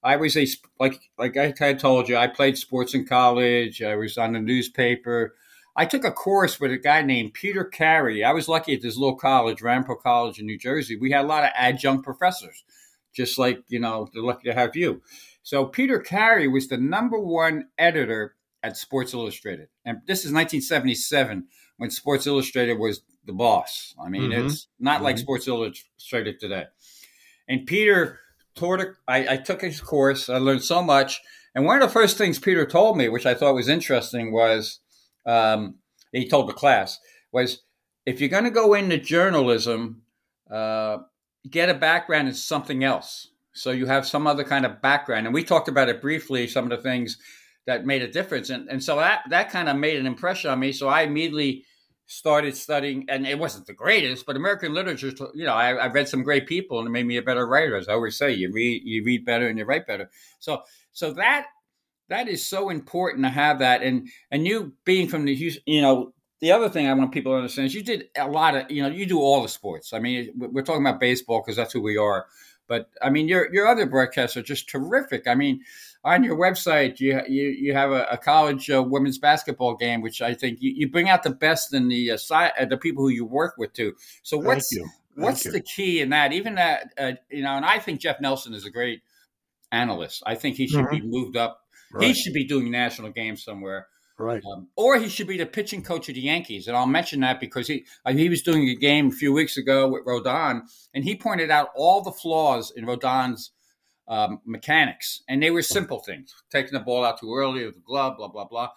I was like I told you, I played sports in college. I was on the newspaper. I took a course with a guy named Peter Carey. I was lucky at this little college, Ramapo College in New Jersey. We had a lot of adjunct professors, just like, you know, they're lucky to have you. So Peter Carey was the number one editor at Sports Illustrated. And this is 1977 when Sports Illustrated was the boss. I mean, it's not like Sports Illustrated today. And Peter... I took his course. I learned so much. And one of the first things Peter told me, which I thought was interesting, was he told the class, was if you're going to go into journalism, get a background in something else. So you have some other kind of background. And we talked about it briefly, some of the things that made a difference. And so that kind of made an impression on me. So I immediately started studying, and it wasn't the greatest, but American literature, you know, I read some great people and it made me a better writer. As I always say, you read better and you write better. So that is so important to have that. And you being from the Houston, you know, the other thing I want people to understand is you did a lot of, you know, you do all the sports. I mean, we're talking about baseball because that's who we are. But I mean, your other broadcasts are just terrific. I mean, on your website, you have a college women's basketball game, which I think you bring out the best in the people who you work with too. So what's the key in that? Even that, you know, and I think Jeff Nelson is a great analyst. I think he should be moved up. Right. He should be doing national games somewhere, right? Or he should be the pitching coach of the Yankees. And I'll mention that because he was doing a game a few weeks ago with Rodon, and he pointed out all the flaws in Rodon's mechanics, and they were simple things: taking the ball out too early, the glove, blah blah blah.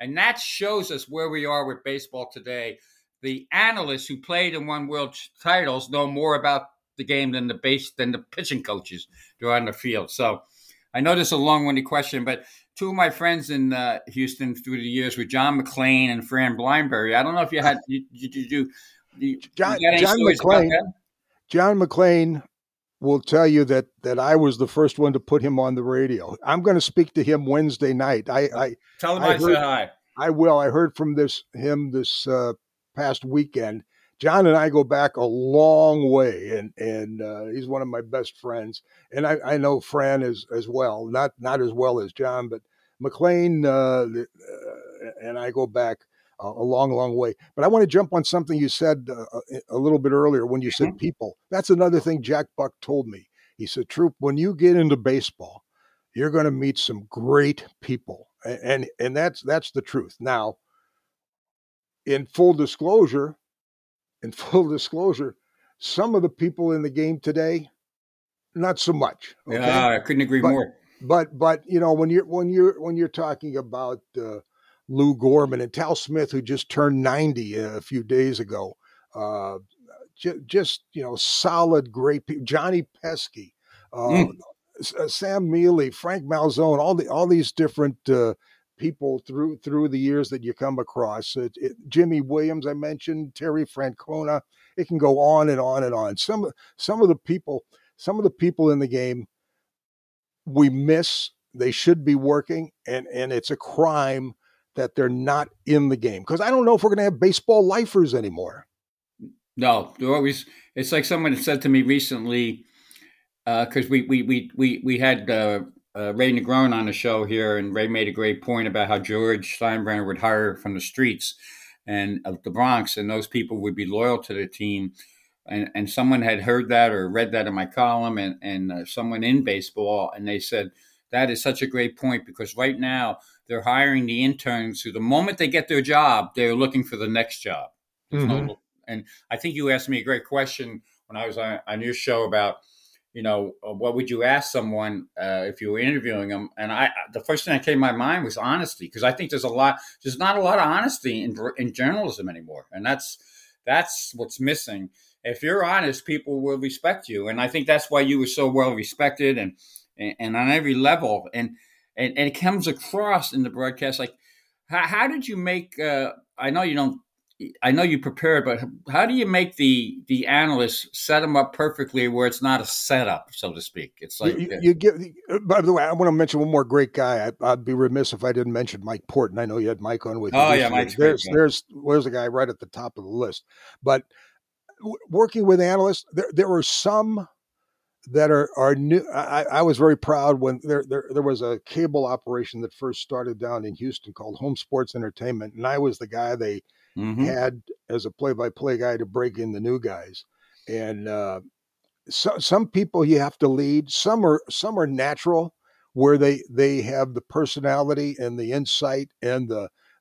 And that shows us where we are with baseball today. The analysts who played and won world titles know more about the game than the pitching coaches who are on the field. So, I know this is a long-winded question, but two of my friends in Houston through the years were John McClain and Fran Blindberry. I don't know if you had John McClain will tell you that I was the first one to put him on the radio. I'm going to speak to him Wednesday night. I tell him I said hi. I will. I heard from him this past weekend. John and I go back a long way, and he's one of my best friends. And I know Fran as well, not as well as John, but McClain and I go back a long, long way. But I want to jump on something you said a little bit earlier when you said people. That's another thing Jack Buck told me. He said, Troop, when you get into baseball, you're going to meet some great people. And that's the truth. Now, in full disclosure, some of the people in the game today, not so much. Okay? Yeah, I couldn't agree more. But you know, when you're talking about Lou Gorman and Tal Smith, who just turned 90 a few days ago. Just, you know, solid, great people. Johnny Pesky, Sam Mealy, Frank Malzone, all these different people through the years that you come across. Jimmy Williams, I mentioned, Terry Francona. It can go on and on and on. Some of the people in the game we miss. They should be working, and it's a crime that they're not in the game. Because I don't know if we're going to have baseball lifers anymore. No, they're always. It's like someone said to me recently, because we had Ray Negron on the show here, and Ray made a great point about how George Steinbrenner would hire from the streets and of the Bronx, and those people would be loyal to the team. And someone had heard that or read that in my column, and someone in baseball, and they said, That is such a great point, because right now they're hiring the interns who the moment they get their job, they're looking for the next job. Mm-hmm. And I think you asked me a great question when I was on your show about, you know, what would you ask someone if you were interviewing them? And the first thing that came to my mind was honesty, because I think there's not a lot of honesty in journalism anymore. And that's what's missing. If you're honest, people will respect you. And I think that's why you were so well respected and on every level. And it comes across in the broadcast. Like, how did you make, I know you prepared, but how do you make the analysts set them up perfectly where it's not a setup, so to speak? It's like you give. By the way, I want to mention one more great guy. I'd be remiss if I didn't mention Mike Porton. I know you had Mike on with you. Oh yeah, Mike's great. There's a guy right at the top of the list. But working with analysts, there are some that are new. I was very proud when there was a cable operation that first started down in Houston called Home Sports Entertainment, and I was the guy they. Mm-hmm. Had as a play-by-play guy to break in the new guys, and some people you have to lead. Some are natural, where they have the personality and the insight and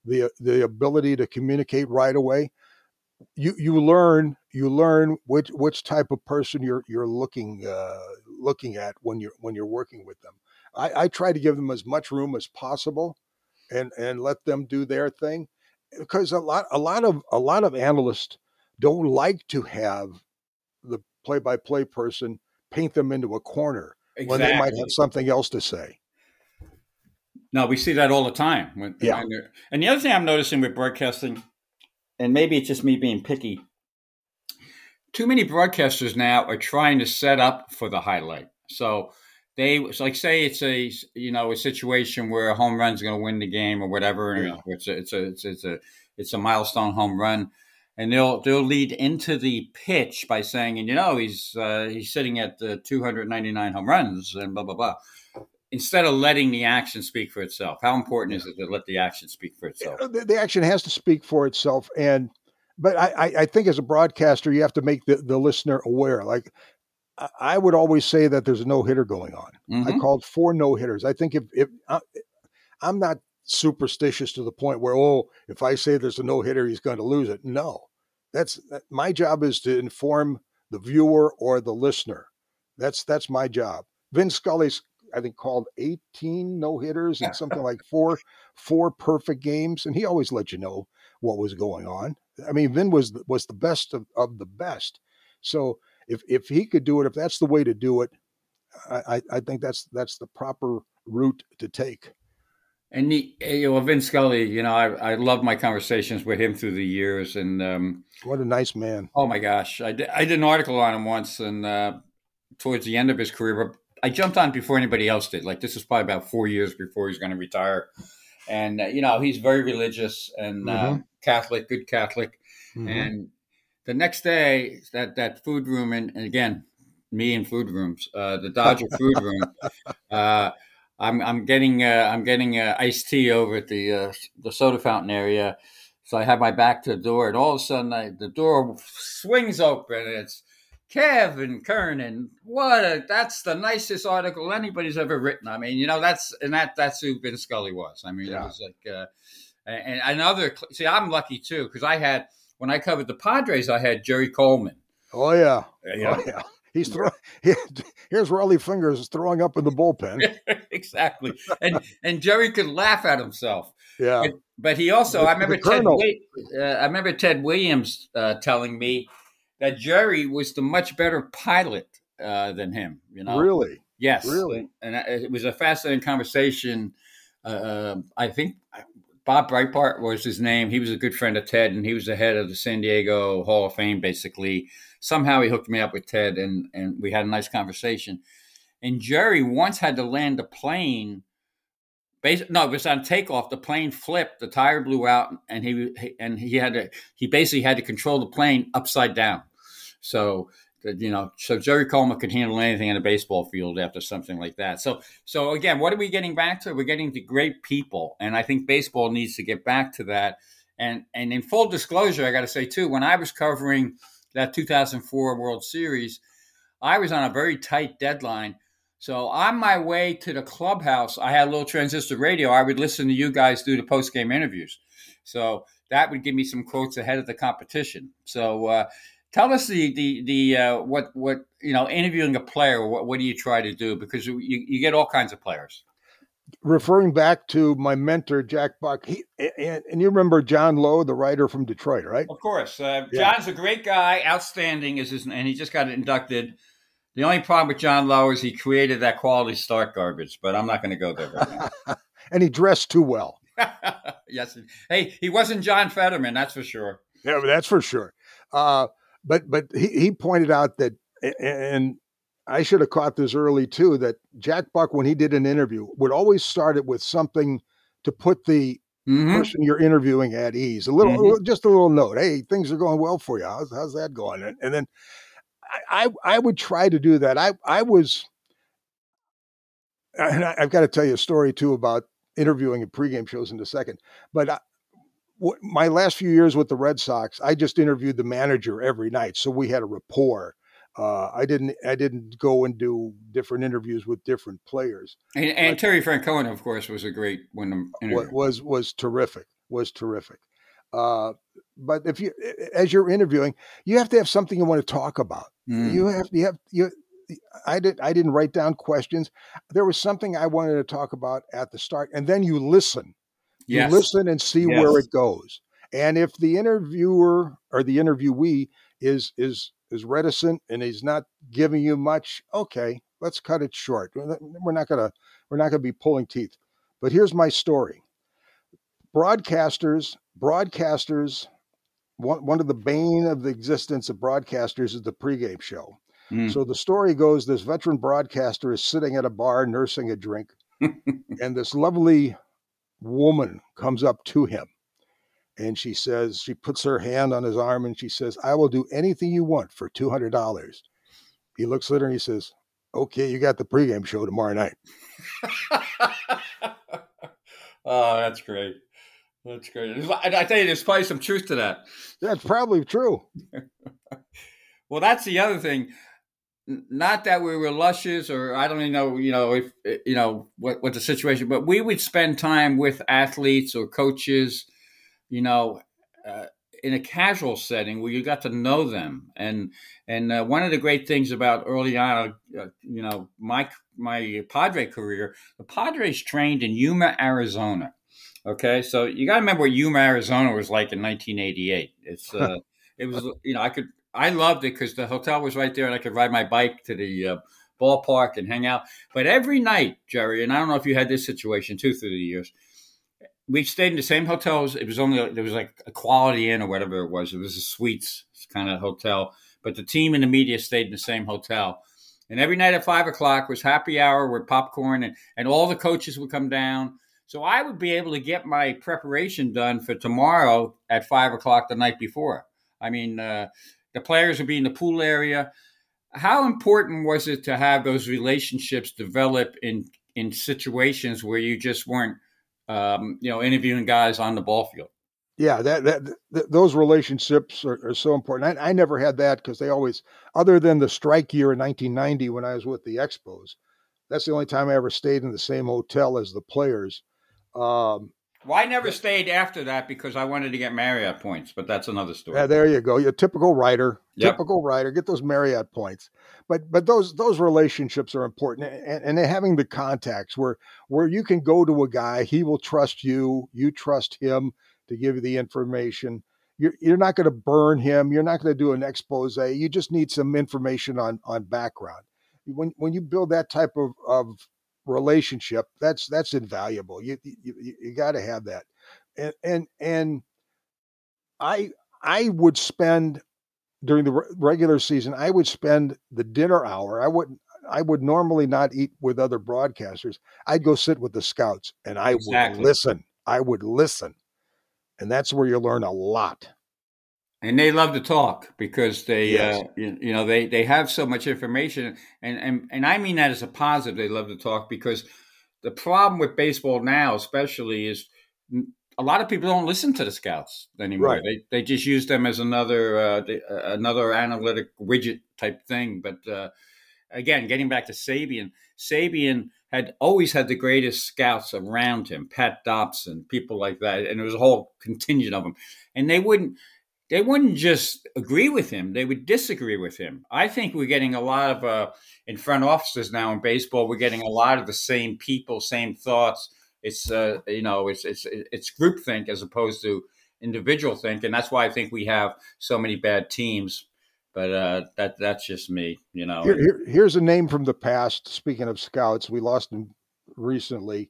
the ability to communicate right away. You learn which type of person you're looking at when you're working with them. I try to give them as much room as possible, and let them do their thing. Because a lot of analysts don't like to have the play-by-play person paint them into a corner. Exactly. When they might have something else to say. No, we see that all the time. Yeah. And the other thing I'm noticing with broadcasting, and maybe it's just me being picky, too many broadcasters now are trying to set up for the highlight. So say it's a situation where a home run is going to win the game or whatever. Yeah. It's a milestone home run, and they'll lead into the pitch by saying, and he's sitting at 299 home runs and blah blah blah, instead of letting the action speak for itself. How important is it to let the action speak for itself? The action has to speak for itself, but I think as a broadcaster you have to make the listener aware, like. I would always say that there's a no-hitter going on. Mm-hmm. I called 4 no-hitters. I think if I'm not superstitious to the point where, if I say there's a no-hitter, he's going to lose it. No, my job is to inform the viewer or the listener. That's my job. Vin Scully's, I think, called 18 no-hitters and something like four perfect games. And he always let you know what was going on. I mean, Vin was the best of the best. So, If he could do it, if that's the way to do it, I think that's the proper route to take. And Vin Scully, I love my conversations with him through the years, and what a nice man! Oh my gosh, I did an article on him once, and towards the end of his career, but I jumped on before anybody else did. Like, this was probably about 4 years before he's going to retire, and he's very religious and mm-hmm. Catholic, good Catholic, mm-hmm. and. The next day, that food room, and again, me and food rooms, the Dodger food room. I'm getting iced tea over at the soda fountain area, so I have my back to the door, and all of a sudden, the door swings open. And it's Kevin Kernan. That's the nicest article anybody's ever written. I mean, that's who Vin Scully was. I mean, It was like, and another. See, I'm lucky too, because I had. When I covered the Padres, I had Jerry Coleman. Oh, yeah. Oh, yeah. He's here's Raleigh Fingers throwing up in the bullpen. Exactly. And Jerry could laugh at himself. Yeah. But he also, I remember Ted Williams telling me that Jerry was the much better pilot than him. Really? Yes. Really? And it was a fascinating conversation. I think Bob Breitbart was his name. He was a good friend of Ted, and he was the head of the San Diego Hall of Fame, basically. Somehow he hooked me up with Ted, and we had a nice conversation. And Jerry once had to land a plane. It was on takeoff. The plane flipped. The tire blew out, and he basically had to control the plane upside down. So Jerry Coleman could handle anything in a baseball field after something like that. So again, what are we getting back to? We're getting to great people, and I think baseball needs to get back to that. And in full disclosure, I got to say too, when I was covering that 2004 World Series, I was on a very tight deadline. So on my way to the clubhouse, I had a little transistor radio. I would listen to you guys do the post-game interviews. So that would give me some quotes ahead of the competition. So tell us what you know, interviewing a player, what do you try to do? Because you get all kinds of players. Referring back to my mentor, Jack Buck, and you remember John Lowe, the writer from Detroit, right? Of course. John's a great guy, outstanding, and he just got inducted. The only problem with John Lowe is he created that quality start garbage, but I'm not going to go there right now. And he dressed too well. Yes. Hey, he wasn't John Fetterman, that's for sure. Yeah, that's for sure. But he pointed out that, and I should have caught this early too, that Jack Buck, when he did an interview, would always start it with something to put the person you're interviewing at ease. Just a little note. Hey, things are going well for you. How's that going? And then I would try to do that. I've got to tell you a story too about interviewing at pregame shows in a second, but my last few years with the Red Sox, I just interviewed the manager every night. So we had a rapport. I didn't go and do different interviews with different players. And but Terry Francona, of course, was a great one. Was terrific. But as you're interviewing, you have to have something you want to talk about. I didn't write down questions. There was something I wanted to talk about at the start, and then you listen. Yes. You listen and see where it goes. And if the interviewer or the interviewee is reticent and he's not giving you much, okay, let's cut it short. We're not gonna be pulling teeth. But here's my story. Broadcasters. One of the bane of the existence of broadcasters is the pregame show. So the story goes: this veteran broadcaster is sitting at a bar nursing a drink, and this lovely woman comes up to him, and she puts her hand on his arm and she says, "I will do anything you want for $200." He looks at her and he says, "Okay, you got the pregame show tomorrow night." Oh, that's great. That's great. I tell you, there's probably some truth to that. That's probably true. Well, that's the other thing. Not that we were luscious, or I don't even know, if you know what the situation. But we would spend time with athletes or coaches, in a casual setting where you got to know them. And one of the great things about early on, my Padre career, the Padres trained in Yuma, Arizona. Okay, so you got to remember what Yuma, Arizona was like in 1988. I loved it because the hotel was right there and I could ride my bike to the ballpark and hang out. But every night, Jerry, and I don't know if you had this situation too through the years, we stayed in the same hotels. There was like a Quality Inn or whatever it was. It was a suites kind of hotel, but the team and the media stayed in the same hotel. And every night at 5:00 was happy hour with popcorn and all the coaches would come down. So I would be able to get my preparation done for tomorrow at 5:00 the night before. I mean, the players would be in the pool area. How important was it to have those relationships develop in situations where you just weren't, interviewing guys on the ball field? Yeah, those relationships are so important. I never had that because they always, other than the strike year in 1990 when I was with the Expos, that's the only time I ever stayed in the same hotel as the players. I never stayed after that because I wanted to get Marriott points, but that's another story. Yeah, there you go. You're a typical writer. Yep. Typical writer. Get those Marriott points. But those relationships are important, and having the contacts where you can go to a guy, he will trust you, you trust him to give you the information. You're not going to burn him. You're not going to do an expose. You just need some information on background. When you build that type of relationship, that's invaluable. You got to have that, and I would spend during the regular season. I would spend the dinner hour. I would normally not eat with other broadcasters. I'd go sit with the scouts, and I would listen. I would listen, and that's where you learn a lot. And they love to talk because they, they have so much information, and I mean that as a positive. They love to talk because the problem with baseball now, especially, is a lot of people don't listen to the scouts anymore. Right. They just use them as another analytic widget type thing. But again, getting back to Sabian, Sabian had always had the greatest scouts around him, Pat Dobson, people like that. And it was a whole contingent of them. And they wouldn't just agree with him. They would disagree with him. I think we're getting a lot of, in front offices now in baseball, we're getting a lot of the same people, same thoughts. It's, it's groupthink as opposed to individual think. And that's why I think we have so many bad teams. But that's just me, you know. Here's a name from the past. Speaking of scouts, we lost him recently.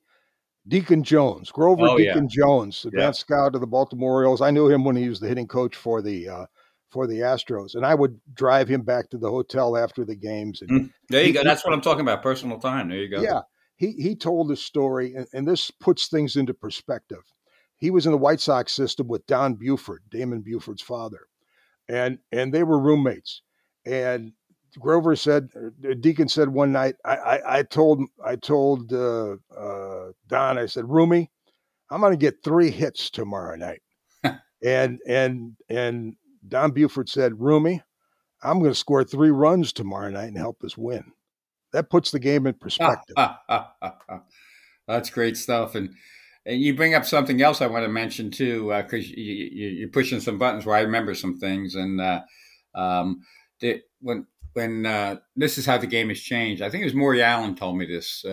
Deacon Jones, Grover Deacon Jones, advanced scout of the Baltimore Orioles. I knew him when he was the hitting coach for the Astros, and I would drive him back to the hotel after the games. And there you go. That's what I'm talking about. Personal time. There you go. Yeah, he told his story, and this puts things into perspective. He was in the White Sox system with Don Buford, Damon Buford's father, and they were roommates. And Grover said, Deacon said one night, I told Don, I said, Roomie, I'm going to get 3 hits tomorrow night. and Don Buford said, Roomie, I'm going to score 3 runs tomorrow night and help us win. That puts the game in perspective. That's great stuff. And you bring up something else I want to mention too, because you're pushing some buttons where I remember some things. And when this is how the game has changed. I think it was Maury Allen told me this,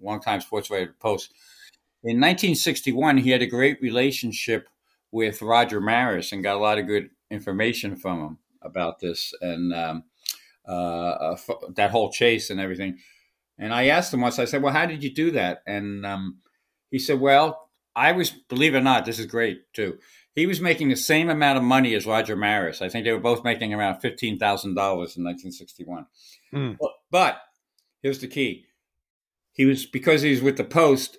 longtime sports-related post. In 1961, he had a great relationship with Roger Maris and got a lot of good information from him about this and that whole chase and everything. And I asked him once, I said, well, how did you do that? And he said, well, I was, believe it or not, this is great too. He was making the same amount of money as Roger Maris. I think they were both making around $15,000 in 1961. But here's the key. Because he was with the Post,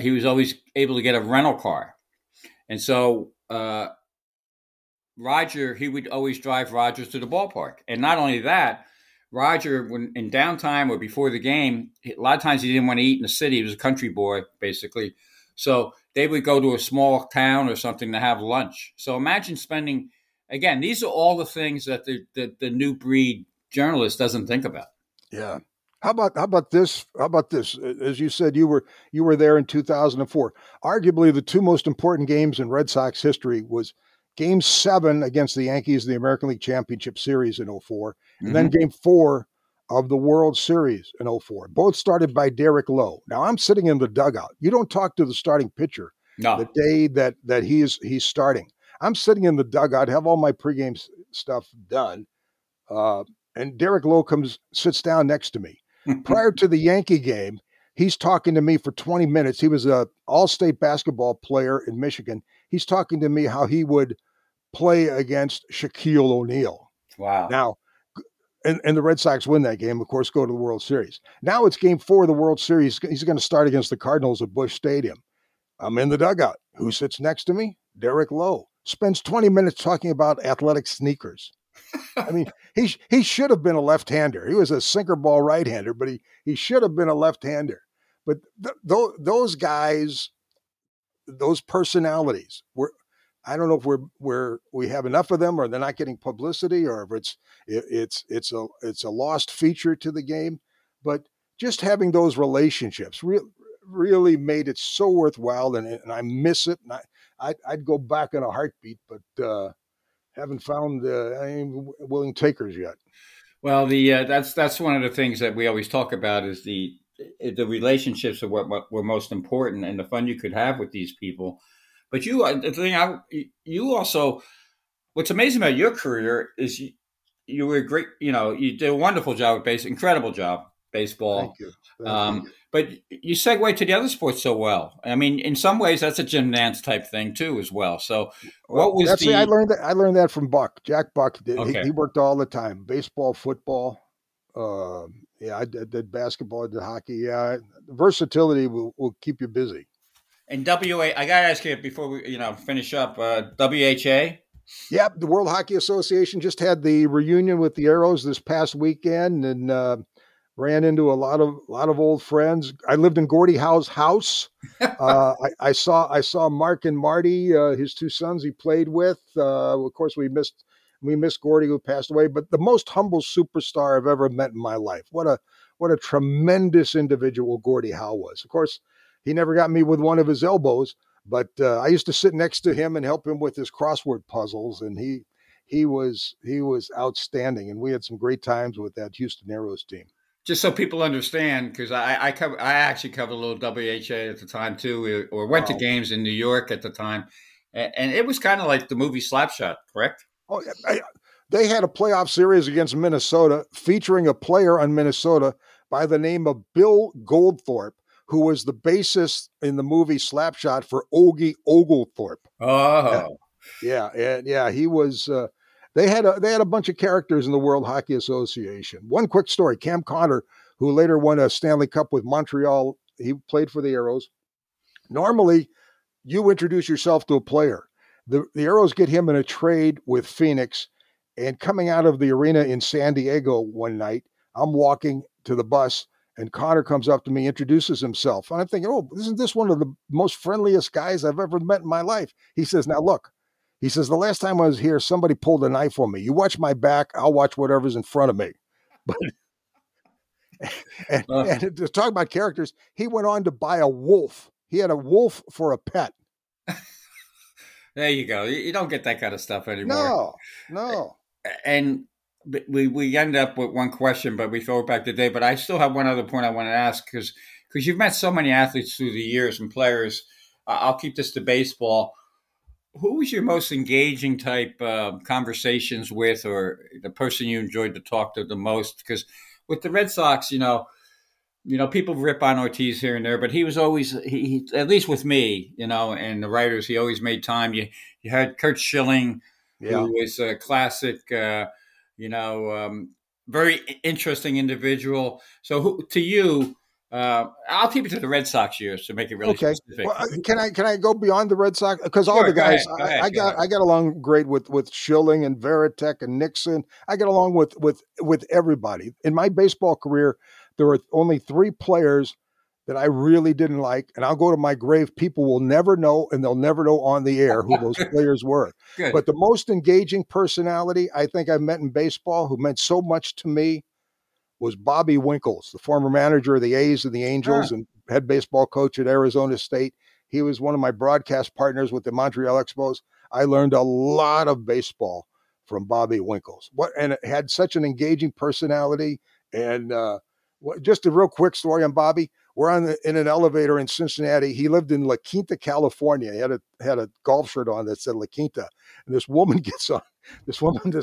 he was always able to get a rental car. And so Roger, he would always drive Roger to the ballpark. And not only that, Roger, when in downtime or before the game, a lot of times he didn't want to eat in the city. He was a country boy, basically. So they would go to a small town or something to have lunch. So imagine spending, again, these are all the things that the new breed journalist doesn't think about. Yeah. How about this? As you said, you were there in 2004. Arguably the 2 most important games in Red Sox history was Game 7 against the Yankees in the American League Championship Series in 2004, and then Game 4 of the World Series in 2004. Both started by Derek Lowe. Now, I'm sitting in the dugout. You don't talk to the starting pitcher the day that he's starting. I'm sitting in the dugout, have all my pregame stuff done, and Derek Lowe sits down next to me. Prior to the Yankee game, he's talking to me for 20 minutes. He was an all-state basketball player in Michigan. He's talking to me how he would play against Shaquille O'Neal. Wow. Now, and the Red Sox win that game, of course, go to the World Series. Now it's Game 4 of the World Series. He's going to start against the Cardinals at Busch Stadium. I'm in the dugout. Who sits next to me? Derek Lowe. Spends 20 minutes talking about athletic sneakers. I mean, he should have been a left-hander. He was a sinker ball right-hander, but he should have been a left-hander. But those guys, those personalities, I don't know if we have enough of them, or they're not getting publicity, or if it's a lost feature to the game. But just having those relationships really made it so worthwhile, and I miss it. And I'd go back in a heartbeat, but haven't found any willing takers yet. Well, that's one of the things that we always talk about is the relationships are what were most important, and the fun you could have with these people. But you also, what's amazing about your career is you were great. You know, you did a wonderful job at baseball, incredible job baseball. Thank you. Thank you. But you segue to the other sports so well. I mean, in some ways, that's a Jim Nantz type thing too, as well. So, I learned that from Buck. Jack Buck did. Okay. He worked all the time: baseball, football. I did basketball, I did hockey. Yeah, versatility will keep you busy. And I got to ask you before we, finish up, WHA? Yep, the World Hockey Association just had the reunion with the Arrows this past weekend and ran into a lot of old friends. I lived in Gordie Howe's house. I saw Mark and Marty, his 2 sons he played with. Of course, we missed We miss Gordy, who passed away, but the most humble superstar I've ever met in my life. What a tremendous individual Gordie Howe was. Of course, he never got me with one of his elbows, but I used to sit next to him and help him with his crossword puzzles, and he was outstanding, and we had some great times with that Houston Aeros team. Just so people understand, because I actually covered a little WHA at the time too, or went to games in New York at the time, and it was kind of like the movie Slapshot, correct? Oh, they had a playoff series against Minnesota featuring a player on Minnesota by the name of Bill Goldthorpe, who was the bassist in the movie Slapshot for Ogie Oglethorpe. Oh, yeah. He was. They had a bunch of characters in the World Hockey Association. One quick story: Cam Connor, who later won a Stanley Cup with Montreal, he played for the Aeros. Normally, you introduce yourself to a player. The Aeros get him in a trade with Phoenix, and coming out of the arena in San Diego one night, I'm walking to the bus, and Connor comes up to me, introduces himself. And I'm thinking, oh, isn't this one of the most friendliest guys I've ever met in my life? He says, now look, he says, the last time I was here, somebody pulled a knife on me. You watch my back, I'll watch whatever's in front of me. But and to talk about characters, he went on to buy a wolf. He had a wolf for a pet. There you go. You don't get that kind of stuff anymore. No. And we end up with one question, but we throw it back to Dave. But I still have one other point I want to ask, because you've met so many athletes through the years and players. I'll keep this to baseball. Who was your most engaging type conversations with, or the person you enjoyed to talk to the most? Because with the Red Sox, you know, people rip on Ortiz here and there, but he was always, he at least with me, you know, and the writers, he always made time. You had Curt Schilling, who was a classic, very interesting individual. So I'll keep it to the Red Sox years to make it really specific. Well, can I go beyond the Red Sox? Because all the guys, I got along great with Schilling and Veritek and Nixon. I got along with everybody. In my baseball career, there were only three players that I really didn't like, and I'll go to my grave. People will never know, and they'll never know on the air who those players were. Good. But the most engaging personality I think I met in baseball, who meant so much to me, was Bobby Winkles, the former manager of the A's and the Angels and head baseball coach at Arizona State. He was one of my broadcast partners with the Montreal Expos. I learned a lot of baseball from Bobby Winkles. And it had such an engaging personality. And just a real quick story on Bobby. We're in an elevator in Cincinnati. He lived in La Quinta, California. He had a golf shirt on that said La Quinta. And this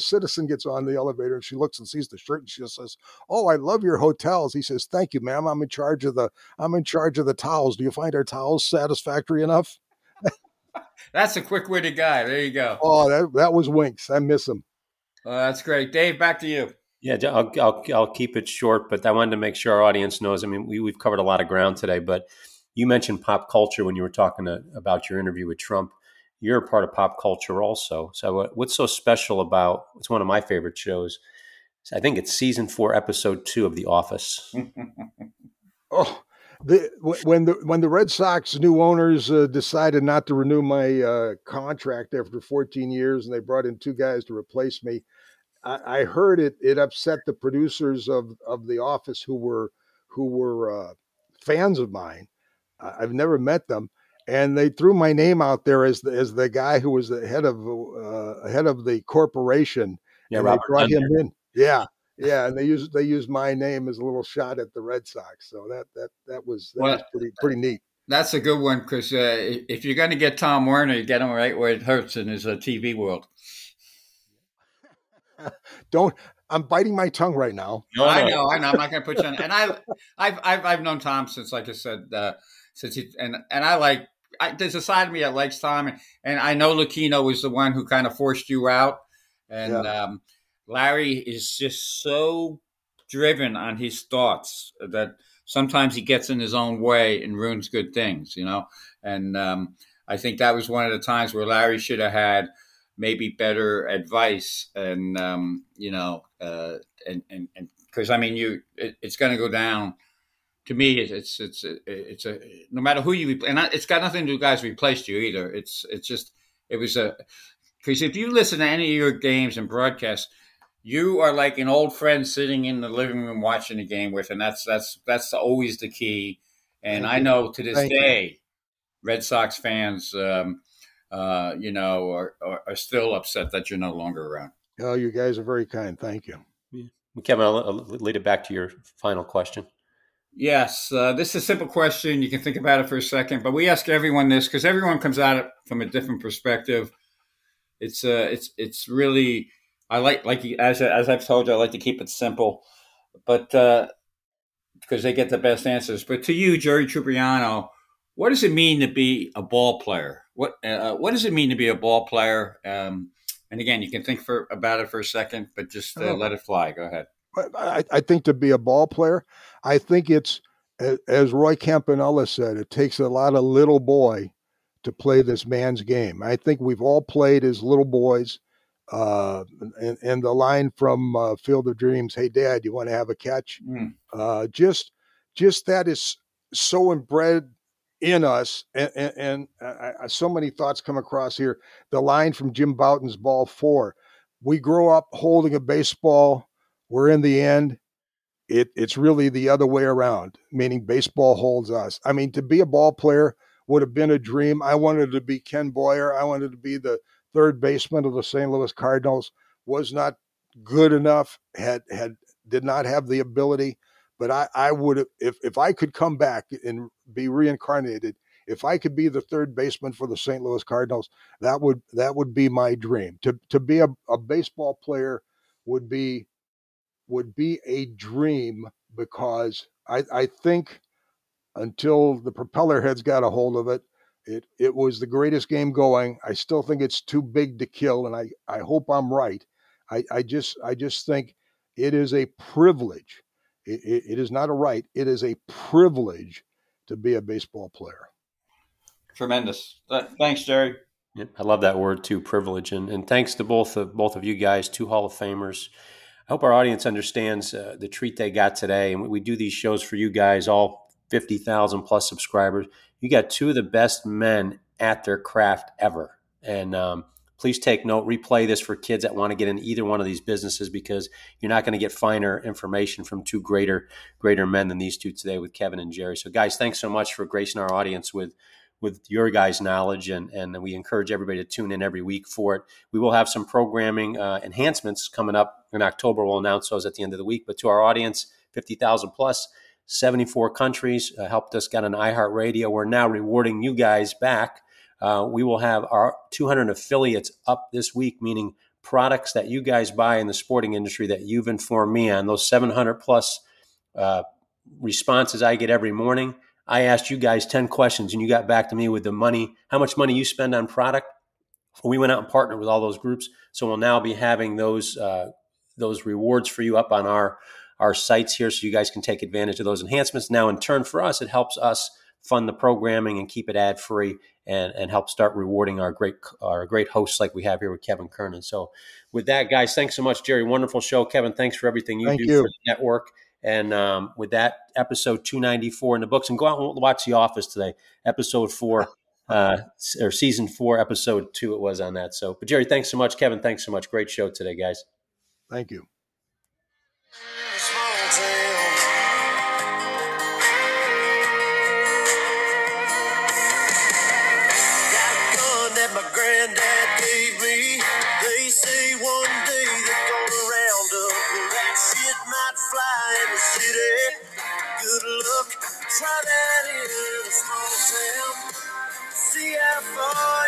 citizen gets on the elevator, and she looks and sees the shirt, and she just says, "Oh, I love your hotels." He says, "Thank you, ma'am. I'm in charge of the towels. Do you find our towels satisfactory enough?" That's a quick-witted guy. There you go. Oh, that was Winks. I miss him. That's great. Dave, back to you. Yeah, I'll keep it short, but I wanted to make sure our audience knows. I mean, we've covered a lot of ground today, but you mentioned pop culture when you were talking about your interview with Trump. You're a part of pop culture also. So what's so special about, it's one of my favorite shows. I think it's season 4, episode 2 of The Office. When the Red Sox new owners decided not to renew my contract after 14 years, and they brought in two guys to replace me, I heard it upset the producers of The Office, who were fans of mine. I've never met them, and they threw my name out there as the guy who was the head of the corporation. Yeah, and Robert, they brought him in. Yeah, and they used my name as a little shot at the Red Sox. So that was pretty neat. That's a good one, because if you're going to get Tom Werner, you get him right where it hurts, in his TV world. I'm biting my tongue right now. No, I know. I'm not going to put you on. And I've known Tom since, like I said, there's a side of me that likes Tom, and I know Lucchino was the one who kind of forced you out. And Larry is just so driven on his thoughts that sometimes he gets in his own way and ruins good things, you know? And I think that was one of the times where Larry should have had maybe better advice, and and because I mean, it's going to go down. To me, it's no matter who you, and it's got nothing to do with guys who replaced you either. It was Because if you listen to any of your games and broadcasts, you are like an old friend sitting in the living room watching the game with, and that's always the key. And I know to this day, Red Sox fans, are still upset that you're no longer around. Oh, you guys are very kind. Thank you. Yeah. Kevin, I'll lead it back to your final question. Yes, this is a simple question. You can think about it for a second, but we ask everyone this because everyone comes at it from a different perspective. It's really, I like as I've told you, I like to keep it simple, but because they get the best answers. But to you, Jerry Trubriano, what does it mean to be a ball player? What does it mean to be a ball player? And again, you can think about it for a second, but just let it fly. Go ahead. I think to be a ball player, I think it's, as Roy Campanella said, it takes a lot of little boy to play this man's game. I think we've all played as little boys. And the line from Field of Dreams, "Hey, Dad, you want to have a catch?" Just that is so inbred in us. And so many thoughts come across here. The line from Jim Bouton's Ball 4, we grow up holding a baseball. We're in the end. It's really the other way around, meaning baseball holds us. I mean, to be a ball player would have been a dream. I wanted to be Ken Boyer. I wanted to be the third baseman of the St. Louis Cardinals. Was not good enough, did not have the ability. But I would have, if I could come back and be reincarnated, if I could be the third baseman for the St. Louis Cardinals, that would be my dream. To be a baseball player would be a dream, because I think until the propeller heads got a hold of it, it was the greatest game going. I still think it's too big to kill, and I hope I'm right. I just think it is a privilege. It is not a right. It is a privilege to be a baseball player. Tremendous. Thanks, Jerry. Yeah, I love that word too, privilege. And thanks to both of you guys, two Hall of Famers. I hope our audience understands the treat they got today. And we do these shows for you guys, all 50,000 plus subscribers. You got two of the best men at their craft ever. And please take note, replay this for kids that want to get in either one of these businesses, because you're not going to get finer information from two greater men than these two today with Kevin and Jerry. So guys, thanks so much for gracing our audience with your guys' knowledge, and we encourage everybody to tune in every week for it. We will have some programming enhancements coming up in October. We'll announce those at the end of the week. But to our audience, 50,000 plus, 74 countries helped us get on iHeartRadio. We're now rewarding you guys back. We will have our 200 affiliates up this week, meaning products that you guys buy in the sporting industry that you've informed me on. Those 700 plus responses I get every morning. I asked you guys 10 questions and you got back to me with the money, how much money you spend on product. We went out and partnered with all those groups. So we'll now be having those rewards for you up on our sites here, so you guys can take advantage of those enhancements. Now, in turn for us, it helps us fund the programming and keep it ad free, and help start rewarding our great hosts like we have here with Kevin Kernan. So with that, guys, thanks so much, Jerry. Wonderful show. Kevin, thanks for everything you do for the network. And with that, episode 294 in the books. And go out and watch The Office today, episode 4 or season 4, episode 2 it was on that. So, but Jerry, thanks so much. Kevin, thanks so much. Great show today, guys. Thank you. Try that in a small town. See how far.